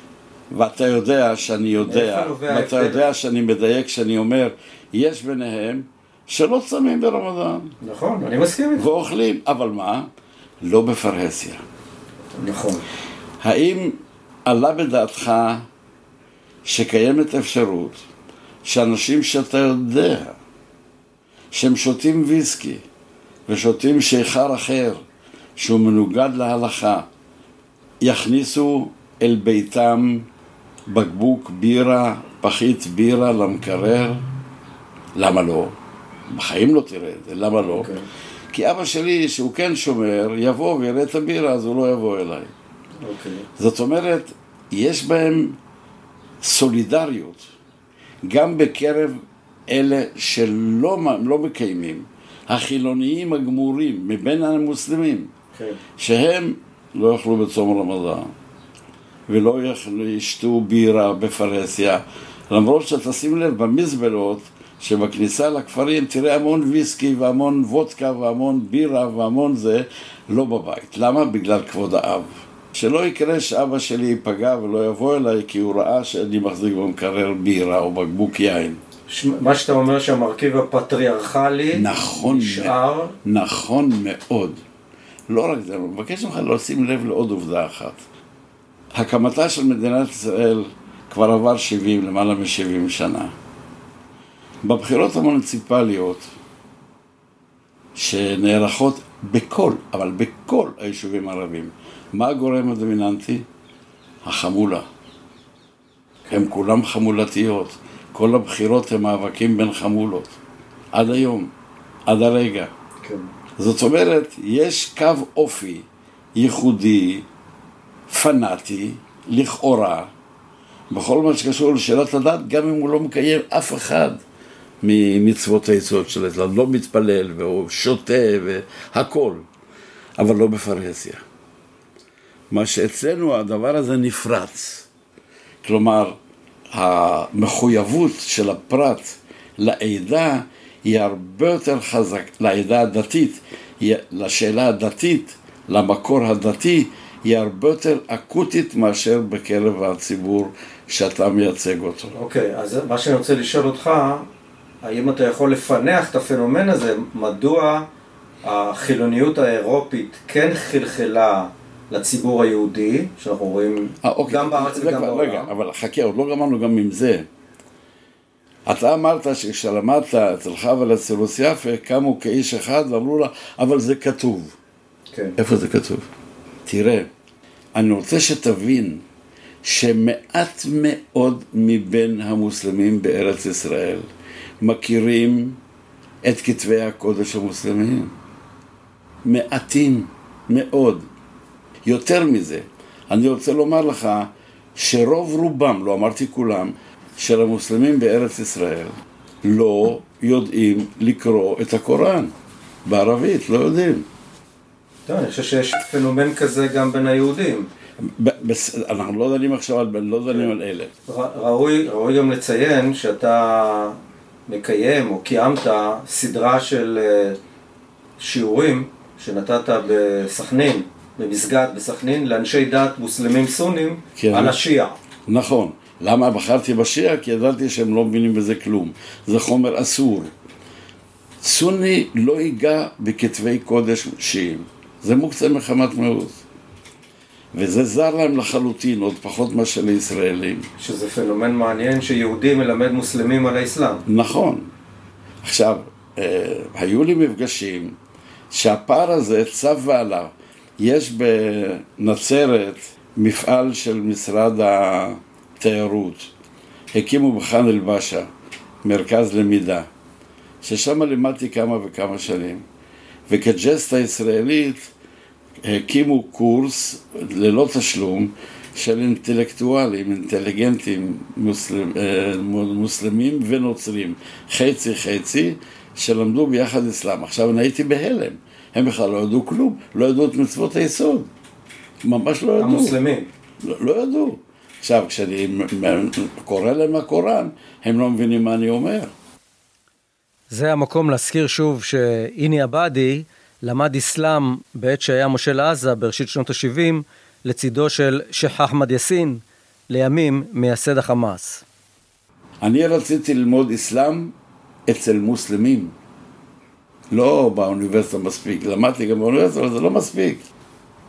ואתה יודע שאני יודע, ואתה יודע שאני מדייק, שאני אומר, יש ביניהם שלא צמים ברמדאן. נכון, אני מסכים איתך. ואוכלים, אבל מה? לא בפרהסיה. נכון. האם עלה בדעתך שקיימת אפשרות שאנשים שאתה יודע שהם שותים ויסקי ושותים שיכר אחר שהוא מנוגד להלכה, יכניסו אל ביתם בקבוק בירה, פחית בירה למקרר? למה לא? בחיים לא תראה את זה, למה לא? Okay. כי אבא שלי שהוא כן שומר יבוא ויראה את הבירה, אז הוא לא יבוא אליי. Okay. זאת אומרת, יש בהם סולידריות גם בקרב אלה שלא לא מקיימים, החילוניים הגמורים מבין המוסלמים, כן. שהם לא יאכלו בצום רמדאן ולא ישתו בירה בפרהסיה, למרות שתשים לב במזבלות שבכניסה לכפרים תראה המון ויסקי והמון וודקה והמון בירה והמון זה, לא בבית. למה? בגלל כבוד האב. שלא יקרה שאבא שלי ייפגע ולא יבוא אליי כי הוא ראה שאני מחזיק במקרר בירה או בקבוק יין. ש... מה שאתה אומר שהמרכיב הפטריארכלי נכון נשאר. נכון מאוד. לא רק זה, אני מבקש ממך לשים לב לעוד עובדה אחת. הקמתה של מדינת ישראל כבר עבר שבעים, למעלה מ-שבעים שנה. בבחירות המוניציפליות שנערכות בכל, אבל בכל היישובים הערבים, מה הגורם הדומיננטי? החמולה. הם כולם חמולתיות. כל הבחירות הם מאבקים בין חמולות. עד היום, עד הרגע. כן. זאת אומרת, יש קו אופי ייחודי, פנאטי, לכאורה, בכל מה שקשור לשאלת הדת, גם אם הוא לא מקיים אף אחד ממצוות היסוד של האסלאם, לא מתפלל והוא שותה והכל, אבל לא בפרהסיה. מה שאצלנו הדבר הזה נפרץ, כלומר המחויבות של הפרט לעדה היא הרבה יותר חזק, לעדה הדתית, לשאלה הדתית, למקור הדתי, היא הרבה יותר אקוטית מאשר בקרב הציבור שאתה מייצג אותו. אוקיי, אז מה שאני רוצה לשאול אותך, האם אתה יכול לפנח את הפנומן הזה, מדוע החילוניות האירופית כן חלחלה לציבור היהודי, שאנחנו רואים 아, אוקיי. גם בארץ וגם בעולם. רגע, אבל חכה, עוד לא גמרנו גם עם זה. אתה אמרת שכשלמדת אצל חווה לסילוס יפה, קמו כאיש אחד ואמרו לה, אבל זה כתוב. כן. איפה זה כתוב? תראה, אני רוצה שתבין שמעט מאוד מבין המוסלמים בארץ ישראל מכירים את כתבי הקודש המוסלמים. מעטים מאוד. יותר מזה, אני רוצה לומר לך שרוב רובם, לא אמרתי כולם, של המוסלמים בארץ ישראל לא יודעים לקרוא את הקוראן. בערבית, לא יודעים. אני חושב שיש פנומן כזה גם בין היהודים. אנחנו לא דנים עכשיו על בין, לא דנים על אלה. ראוי גם לציין שאתה מקיים או קיימת סדרה של שיעורים שנתת בסכנין. במסגד בסכנין, לאנשי דת מוסלמים סונים, כן. על השיעה. נכון. למה בחרתי בשיעה? כי ידעתי שהם לא מבינים בזה כלום. זה חומר אסור. סוני לא ייגע בכתבי קודש שיעים. זה מוקצה מחמת מיעוט. וזה זר להם לחלוטין, עוד פחות מה של ישראלים. שזה פנומן מעניין שיהודי מלמד מוסלמים על האסלאם. נכון. עכשיו, היו לי מפגשים שהפער הזה צב ועלה. יש בנצרת מפעל של משרד התיירות, הקימו בחאן אל-באשה מרכז למידה, ששם לימדתי כמה וכמה שנים, וכג'סטה ישראלית הקימו קורס ללא תשלום של אינטלקטואלים, אינטליגנטים, מוסלמ, מוסלמים ונוצרים, חצי חצי, שלמדו ביחד אסלאם. עכשיו אני הייתי בהלם, הם בכלל לא ידעו כלום, לא ידעו את מצוות היסוד, ממש לא ידעו. המוסלמים? לא, לא ידעו. עכשיו כשאני קורא להם הקוראן, הם לא מבינים מה אני אומר. זה המקום להזכיר שוב שאיני עבאדי למד אסלאם בעת שהיה משה לעזה בראשית שנות ה-שבעים, לצידו של שייח אחמד יאסין, לימים מייסד החמאס. אני רציתי ללמוד אסלאם אצל מוסלמים, לא באוניברסיטה מספיק, למדתי גם באוניברסיטה, אבל זה לא מספיק.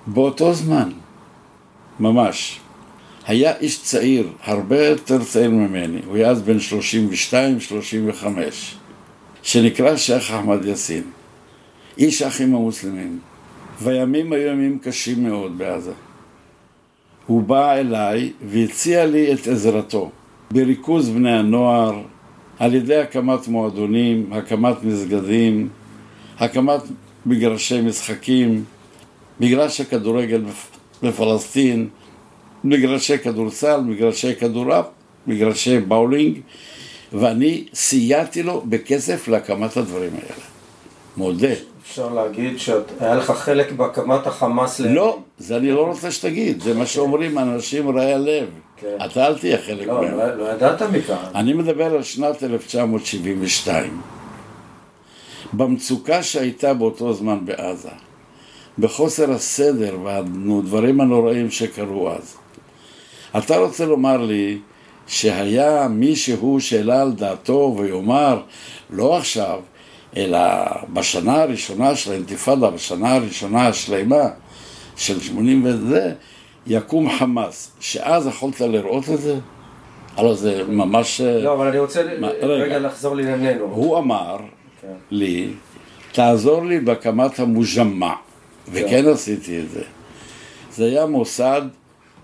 באותו זמן, ממש, היה איש צעיר, הרבה יותר צעיר ממני, הוא היה אז בן שלושים ושתיים שלושים וחמש, שנקרא שייח אחמד יאסין, איש האחים המוסלמים, והימים היו ימים קשים מאוד בעזה. הוא בא אליי והציע לי את עזרתו, בריכוז בני הנוער, על ידי הקמת מועדונים, הקמת מסגדים, הקמת מגרשי משחקים, מגרש הכדורגל בפלסטין, מגרשי כדורסל, מגרשי כדורעף, מגרשי באולינג, ואני סייעתי לו בכסף להקמת הדברים האלה. מודה. אפשר להגיד שהיה לך חלק בהקמת החמאס? לא, זה אני לא רוצה שתגיד, זה מה שאומרים אנשים רעי הלב. אתה אל תהיה חלק מהם. לא ידעת מכאן. אני מדבר על שנת אלף תשע מאות שבעים ושתיים. במצוקה שהייתה באותו זמן בעזה, בחוסר הסדר והדברים הנוראים שקרו אז. אתה רוצה לומר לי שהיה מישהו שאלה על דעתו ויאמר, לא עכשיו, אלא בשנה הראשונה של האינתיפאדה, בשנה הראשונה השלימה של שמונים וזה, יקום חמאס, שאז יכולת לראות את זה? הלא זה ממש... לא, אבל אני רוצה מה... רגע, רגע לחזור לענייננו. הוא אמר okay. לי, תעזור לי בהקמת המוג'מע, okay. וכן עשיתי את זה. זה היה מוסד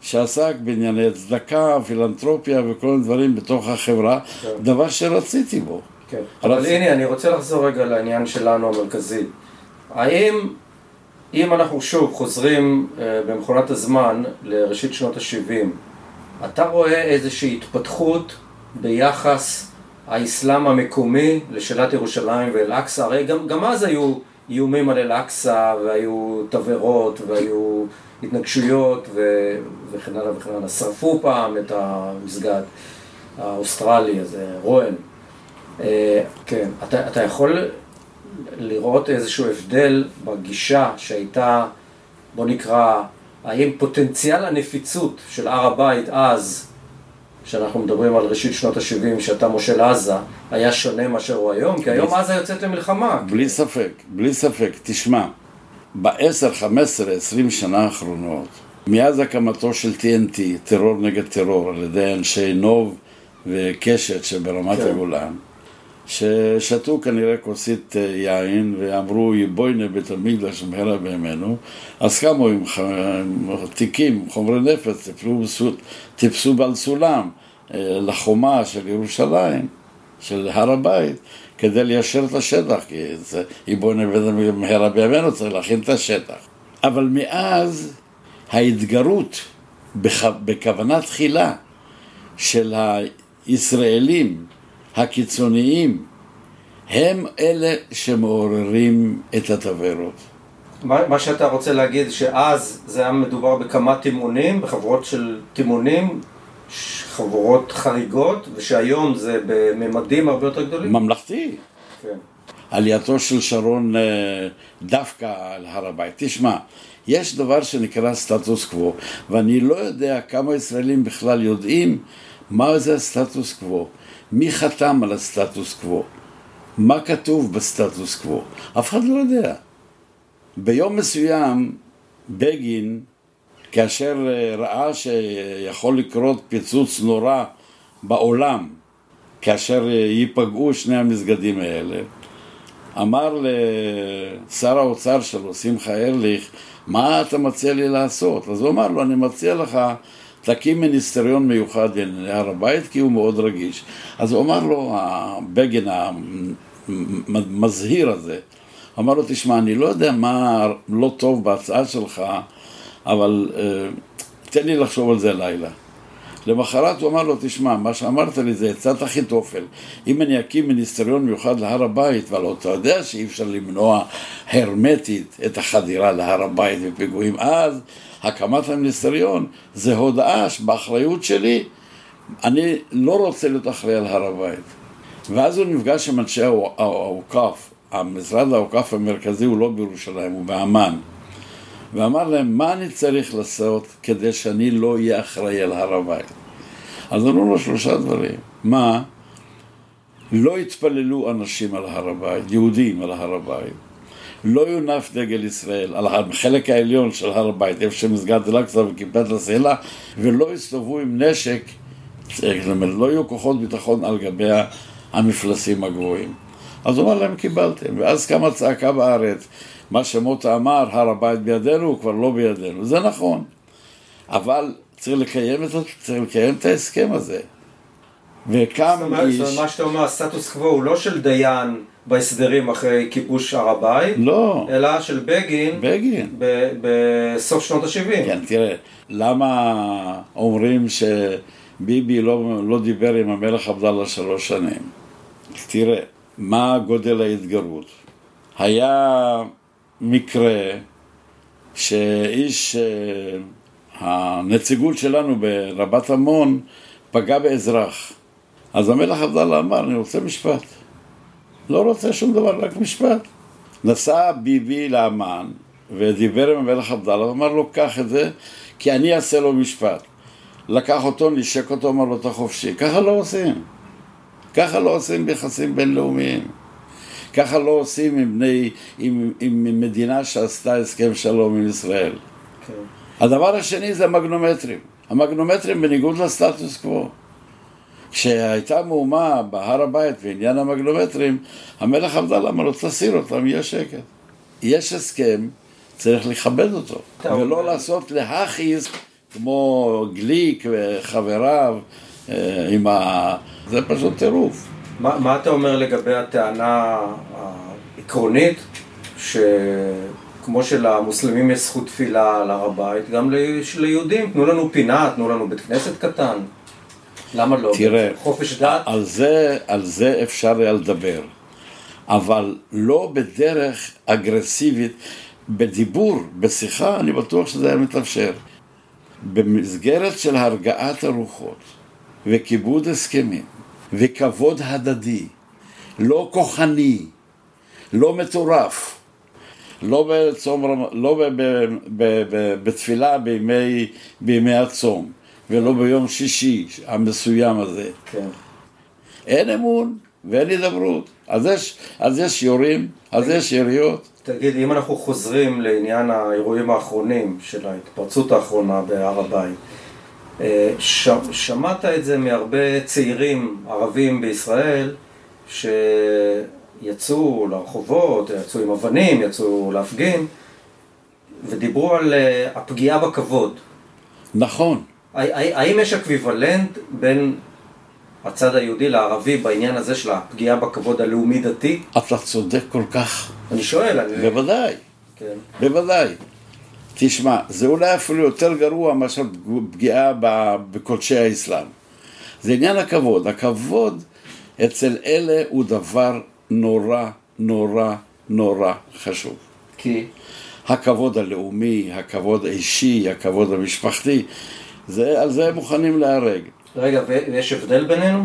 שעסק בענייני צדקה, פילנתרופיה וכל הדברים בתוך החברה, okay. דבר שרציתי בו. כן. אבל הנה, אני רוצה לחזור רגע לעניין שלנו המרכזי. האם, אם אנחנו שוב חוזרים במכונת הזמן לראשית שנות ה-שבעים, אתה רואה איזושהי התפתחות ביחס האסלאם המקומי לשאלת ירושלים ואל-אקצא? הרי גם, גם אז היו איומים על אל-אקצא, והיו תברות, והיו התנגשויות, ו- וכן הלאה וכן הלאה. שרפו פעם את המסגד האוסטרלי הזה, רואן. כן, אתה, אתה יכול לראות איזשהו הבדל בגישה שהייתה, בוא נקרא, האם פוטנציאל הנפיצות של הר הבית אז, שאנחנו מדברים על ראשית שנות ה-שבעים, שאתה משה לעזה, היה שונה מאשר הוא היום, כי היום עזה יוצאת למלחמה. בלי ספק, בלי ספק, תשמע, ב-עשר, חמש עשרה, עשרים שנה האחרונות, מאז הקמתו של טי אן טי, טרור נגד טרור, על ידי אנשי נוב וקשת שברמת הגולן, ששתו כנראה כוסית יין ואמרו יבוינה בית המקדש מהרה בימינו, אז קמו עם תיקים, חומרי נפץ, טיפסו בעל סולם לחומה של ירושלים, של הר הבית, כדי ליישר את השטח, כי יבוינה בית המקדש מהרה בימינו צריך להכין את השטח. אבל מאז ההתגרות בכוונה תחילה של הישראלים הקיצוניים הם אלה שמעוררים את התברות. מה, מה שאתה רוצה להגיד שאז זה היה מדובר בכמה תימונים, בחברות של תימונים, חברות חריגות, ושהיום זה בממדים הרבה יותר גדולים? ממלכתי. כן. עלייתו של שרון דווקא על הר הבית. תשמע, יש דבר שנקרא סטטוס קוו, ואני לא יודע כמה ישראלים בכלל יודעים מה זה הסטטוס קוו, מי חתם על הסטטוס קוו, מה כתוב בסטטוס קוו, אף אחד לא יודע. ביום מסוים בגין, כאשר ראה שיכול לקרות פיצוץ נורא בעולם, כאשר ייפגעו שני המסגדים האלה, אמר לשר האוצר שלו, שמחה ארליך, מה אתה מציע לי לעשות? אז הוא אמר לו, אני מציע לך, תקים מיניסטריון מיוחד להר הבית, כי הוא מאוד רגיש. אז הוא אמר לו, הבגין המזהיר הזה, אמר לו, תשמע, אני לא יודע מה לא טוב בהצעה שלך, אבל תן לי לחשוב על זה לילה. למחרת הוא אמר לו, תשמע, מה שאמרת לי זה עצת אחיתופל. אם אני אקים מיניסטריון מיוחד להר הבית, אבל אתה יודע שאי אפשר למנוע הרמטית את החדירה להר הבית ופיגועים, אז הקמת המיניסטריון זה הודעה שבאחריות שלי אני לא רוצה להיות אחראי על הר הבית. ואז הוא נפגש עם אנשי האוקף, המשרד האוקף המרכזי הוא לא בירושלים, הוא באמן. ואמר להם, מה אני צריך לעשות כדי שאני לא יהיה אחראי על הר הבית? אז אמרו לו שלושה דברים. מה? לא יתפללו אנשים על הר הבית, יהודים על הר הבית. לא יונף דגל ישראל על החלק העליון של הר הבית, איפה שמסגד אל-אקצא וכיפת הסלע, ולא יסתובבו עם נשק, לא יהיו כוחות ביטחון על גבי המפלסים הגבוהים. אז הוא אמר להם, קיבלתם. ואז קמה צעקה בארץ, מה שמוטה אמר, הר הבית בידינו, הוא כבר לא בידינו. זה נכון. אבל צריך לקיים את, צריך לקיים את ההסכם הזה. וקם איש... זאת אומרת, מה שאתה אומר, הסטטוס קוו הוא לא של דיין בהסדרים אחרי כיבוש הר הבית, לא. אלא של בגין, בגין. ב- בסוף שנות ה-שבעים. כן, תראה, למה אומרים שביבי לא, לא דיבר עם המלך עבדאללה שלוש שנים? תראה, מה גודל ההתגרות? היה... מקרה שאיש הנציגות שלנו ברבת המון פגע באזרח. אז המלך עבדאללה אמר, אני רוצה משפט. לא רוצה שום דבר, רק משפט. נסע ביבי לאמן ודיבר עם המלך עבדאללה ואמר לו, קח את זה כי אני אעשה לו משפט. לקח אותו, נשק אותו, אמר לו, אתה חופשי. ככה לא עושים. ככה לא עושים ביחסים בינלאומיים. ככה לא עושים עם, בני, עם, עם מדינה שעשתה הסכם שלום עם ישראל. Okay. הדבר השני זה המגנומטרים. המגנומטרים בניגוד לסטטוס קוו. כשהייתה מהומה בהר הבית בעניין המגנומטרים, המלך עבדאללה אמר לו, תסיר אותם, יהיה שקט. יש הסכם, צריך לכבד אותו. Okay. ולא לעשות להכיס כמו גליק וחבריו עם ה... זה פשוט טירוף. מה, מה אתה אומר לגבי הטענה העקרונית שכמו שלמוסלמים יש זכות תפילה על הר הבית, גם ליהודים, תנו לנו פינה, תנו לנו בית כנסת קטן. למה לא? תראה, חופש דת? על זה, על זה אפשר היה לדבר, אבל לא בדרך אגרסיבית, בדיבור, בשיחה, אני בטוח שזה היה מתאפשר. במסגרת של הרגעת הרוחות וכיבוד הסכמים, וכבוד הדדי, לא כוחני, לא מטורף, לא בצום, לא ב, ב, ב, ב, בתפילה בימי, בימי הצום, ולא ביום שישי המסוים הזה. כן. אין אמון ואין הידברות. אז יש, אז יש יורים, אז תגיד, יש יריות. תגיד, אם אנחנו חוזרים לעניין האירועים האחרונים של ההתפרצות האחרונה בהר הבית, ש... שמעת את זה מהרבה צעירים ערבים בישראל שיצאו לרחובות, יצאו עם אבנים, יצאו להפגין ודיברו על הפגיעה בכבוד. נכון. האם יש אקוויוולנט בין הצד היהודי לערבי בעניין הזה של הפגיעה בכבוד הלאומי דתי? אתה צודק כל כך. אני שואל. אני... בוודאי. כן. בוודאי. תשמע, זה אולי אפילו יותר גרוע מאשר פגיעה בקודשי האסלאם. זה עניין הכבוד. הכבוד אצל אלה הוא דבר נורא, נורא, נורא חשוב. כי? הכבוד הלאומי, הכבוד האישי, הכבוד המשפחתי, זה, על זה הם מוכנים להרג. רגע, ויש הבדל בינינו?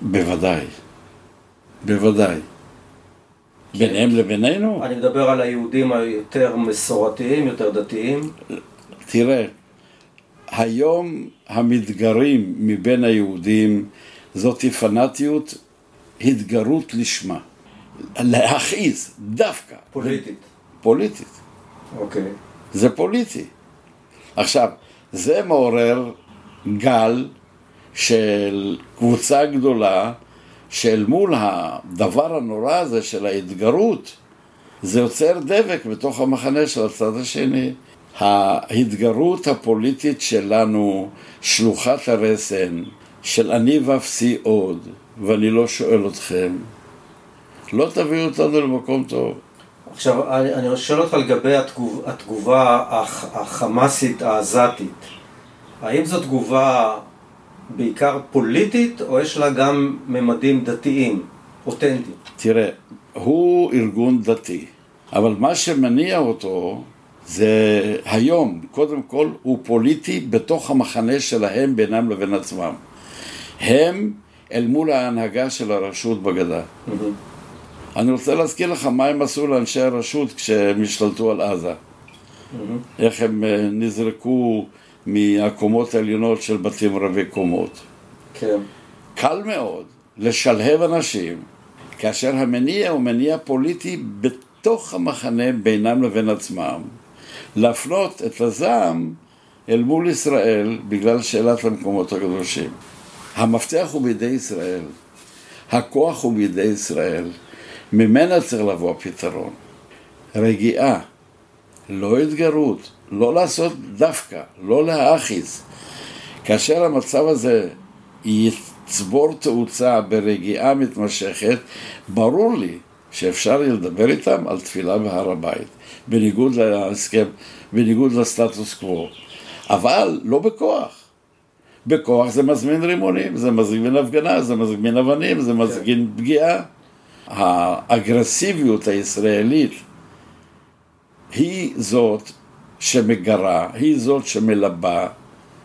בוודאי. בוודאי. ביניהם לבינינו? אני מדבר על היהודים היותר מסורתיים, יותר דתיים. תראה, היום המתגרים מבין היהודים זאת פנאטיות, התגרות לשמה. להכעיס, דווקא. פוליטית. פוליטית. אוקיי. זה פוליטי. עכשיו, זה מעורר גל של קבוצה גדולה, שאל מול הדבר הנורא הזה של ההתגרות, זה יוצר דבק בתוך המחנה של הצד השני. ההתגרות הפוליטית שלנו, שלוחת הרסן, של אני ואפסי עוד, ואני לא שואל אתכם, לא תביאו אותנו למקום טוב. עכשיו, אני שואל אותך לגבי התגוב, התגובה החמאסית, העזתית. האם זו תגובה בעיקר פוליטית, או יש לה גם ממדים דתיים, אותנטיים? תראה, הוא ארגון דתי, אבל מה שמניע אותו זה היום, קודם כל, הוא פוליטי בתוך המחנה שלהם בינם לבין עצמם. הם אל מול ההנהגה של הרשות בגדה. Mm-hmm. אני רוצה להזכיר לך מה הם עשו לאנשי הרשות כשהם השתלטו על עזה. Mm-hmm. איך הם נזרקו מהקומות העליונות של בתים רבי קומות. כן. קל מאוד לשלהב אנשים, כאשר המניע הוא מניע פוליטי בתוך המחנה בינם לבין עצמם, להפנות את הזעם אל מול ישראל בגלל שאלת המקומות הקדושים. המפתח הוא בידי ישראל, הכוח הוא בידי ישראל, ממנה צריך לבוא הפתרון. רגיעה, לא התגרות, לא לעשות דווקא, לא להאחיז. כאשר המצב הזה יצבור תאוצה ברגיעה מתמשכת, ברור לי שאפשר לדבר איתם על תפילה בהר הבית, בניגוד להסכם, בניגוד לסטטוס קוו, אבל לא בכוח. בכוח זה מזמין רימונים, זה מזמין הפגנה, זה מזמין אבנים, זה מזמין פגיעה. האגרסיביות הישראלית היא זאת שמגרה, היא זאת שמלבה.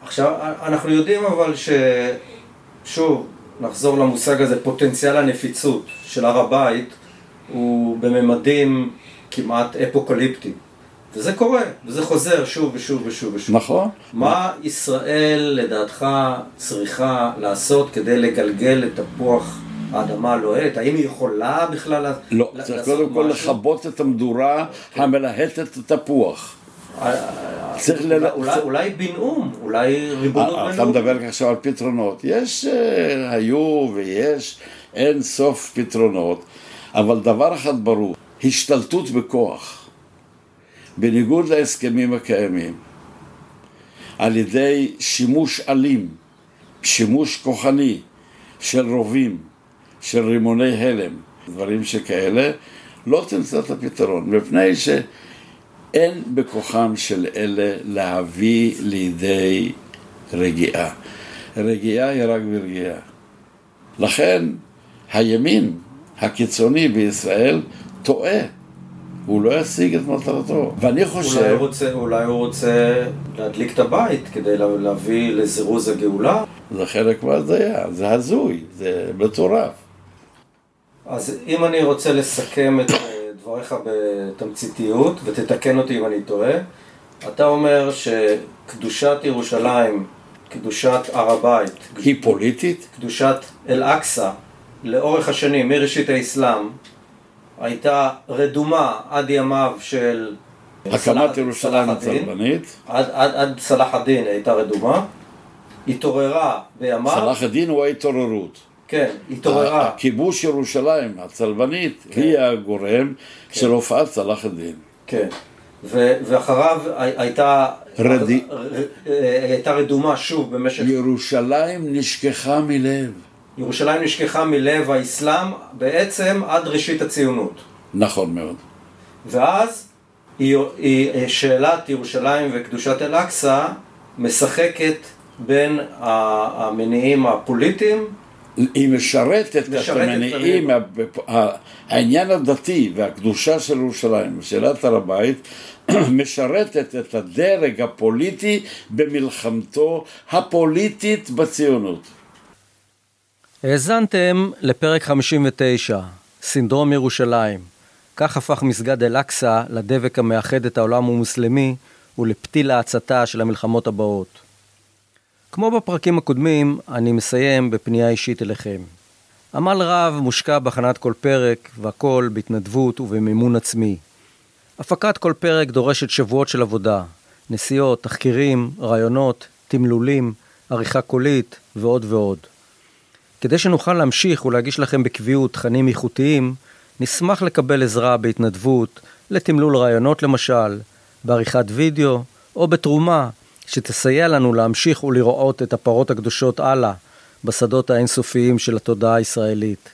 עכשיו, אנחנו יודעים אבל ששוב, נחזור למושג הזה, פוטנציאל הנפיצות של הר הבית הוא בממדים כמעט אפוקליפטיים. וזה קורה, וזה חוזר שוב ושוב ושוב ושוב. נכון. מה ישראל לדעתך צריכה לעשות כדי לגלגל את תפוח האדמה לוהט? האם היא יכולה בכלל לעשות משהו? לא, צריך קודם כל לכבות את המדורה המלהטת את התפוח. אולי בינאום, אולי ריבונות בינאום. אתה מדבר עכשיו על פתרונות. יש, היו ויש אין סוף פתרונות, אבל דבר אחד ברור, השתלטות בכוח. בניגוד להסכמים הקיימים, על ידי שימוש אלים, שימוש כוחני של רובים, של רימוני הלם, דברים שכאלה, לא תמצא את הפתרון, מפני שאין בכוחם של אלה להביא לידי רגיעה. רגיעה היא רק ברגיעה. לכן הימין הקיצוני בישראל טועה. הוא לא ישיג את מטרתו, ואני חושב... אולי הוא רוצה, אולי הוא רוצה להדליק את הבית כדי להביא לזירוז הגאולה? זה חלק מהזיה, זה הזוי, זה מטורף. אז אם אני רוצה לסכם את דבריך בתמציתיות, ותתקן אותי אם אני טועה, אתה אומר שקדושת ירושלים, קדושת הר הבית... היא פוליטית? קדושת אל-אקצא, לאורך השנים, מראשית האסלאם, הייתה רדומה עד ימיו של הקמת ירושלים הצלבנית, עד עד עד סלאח א-דין הייתה רדומה, התעוררה בימיו. סלאח א-דין הוא ההתעוררות. כן, התעוררה. הכיבוש ירושלים הצלבנית היא הגורם של הופעת סלאח א-דין. כן, ואחריו הייתה הייתה רדומה שוב במשך. ירושלים נשכחה מלב. ירושלים נשכחה מלב האסלאם בעצם עד ראשית הציונות. נכון מאוד. ואז שאלת ירושלים וקדושת אל-אקצא משחקת בין המניעים הפוליטיים. היא משרתת את המניעים, העניין הדתי והקדושה של ירושלים, שאלת הר הבית, משרתת את הדרג הפוליטי במלחמתו הפוליטית בציונות. האזנתם לפרק חמישים ותשע, סינדרום ירושלים. כך הפך מסגד אל-אקצא לדבק המאחד את העולם המוסלמי ולפתיל ההצתה של המלחמות הבאות. כמו בפרקים הקודמים, אני מסיים בפנייה אישית אליכם. עמל רב מושקע בהכנת כל פרק, והכל בהתנדבות ובמימון עצמי. הפקת כל פרק דורשת שבועות של עבודה, נסיעות, תחקירים, רעיונות, תמלולים, עריכה קולית ועוד ועוד. כדי שנוכל להמשיך ולהגיש לכם בקביעות תכנים איכותיים, נשמח לקבל עזרה בהתנדבות, לתמלול רעיונות למשל, בעריכת וידאו, או בתרומה שתסייע לנו להמשיך ולראות את הפרות הקדושות הלאה, בשדות האינסופיים של התודעה הישראלית.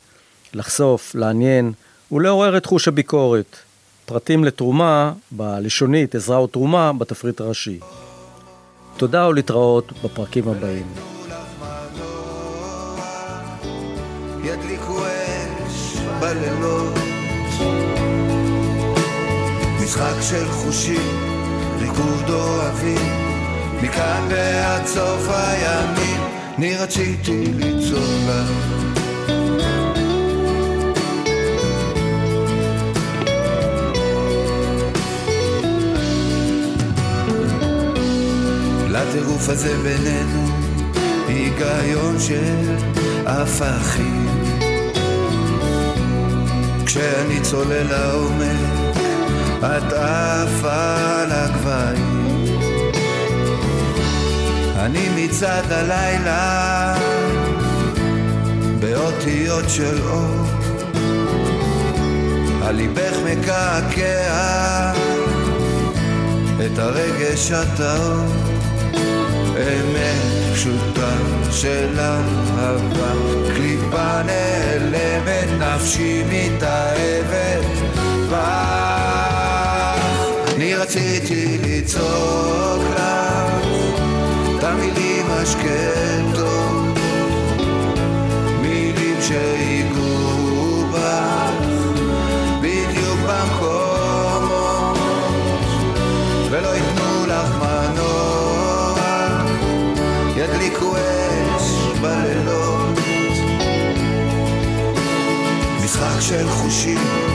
לחשוף, לעניין ולעורר את חוש הביקורת. פרטים לתרומה, בלשונית עזרה או תרומה, בתפריט הראשי. תודה ולהתראות בפרקים הבאים. ידליקו אש בלילות, משחק של חושים, ריקוד אוהבים, מכאן ועד סוף הימים. אני רציתי ליצור לך לטירוף הזה בינינו היגיון של הפכים. כשאני צולל לעומק את עפה על הגבעים, אני מצד הלילה באותיות של אור, הליבך מקעקע את הרגש הטהור. אמת פשוטה של אהבה, קליפה נעלמת, נפשי מתאהבת בך. אני רציתי לצעוק לך את המילים השקטות, מילים שיגעו בך בדיוק במקומות ולא יתנו לך מנוע. ידליקו אש בלילות, משחק של חושים,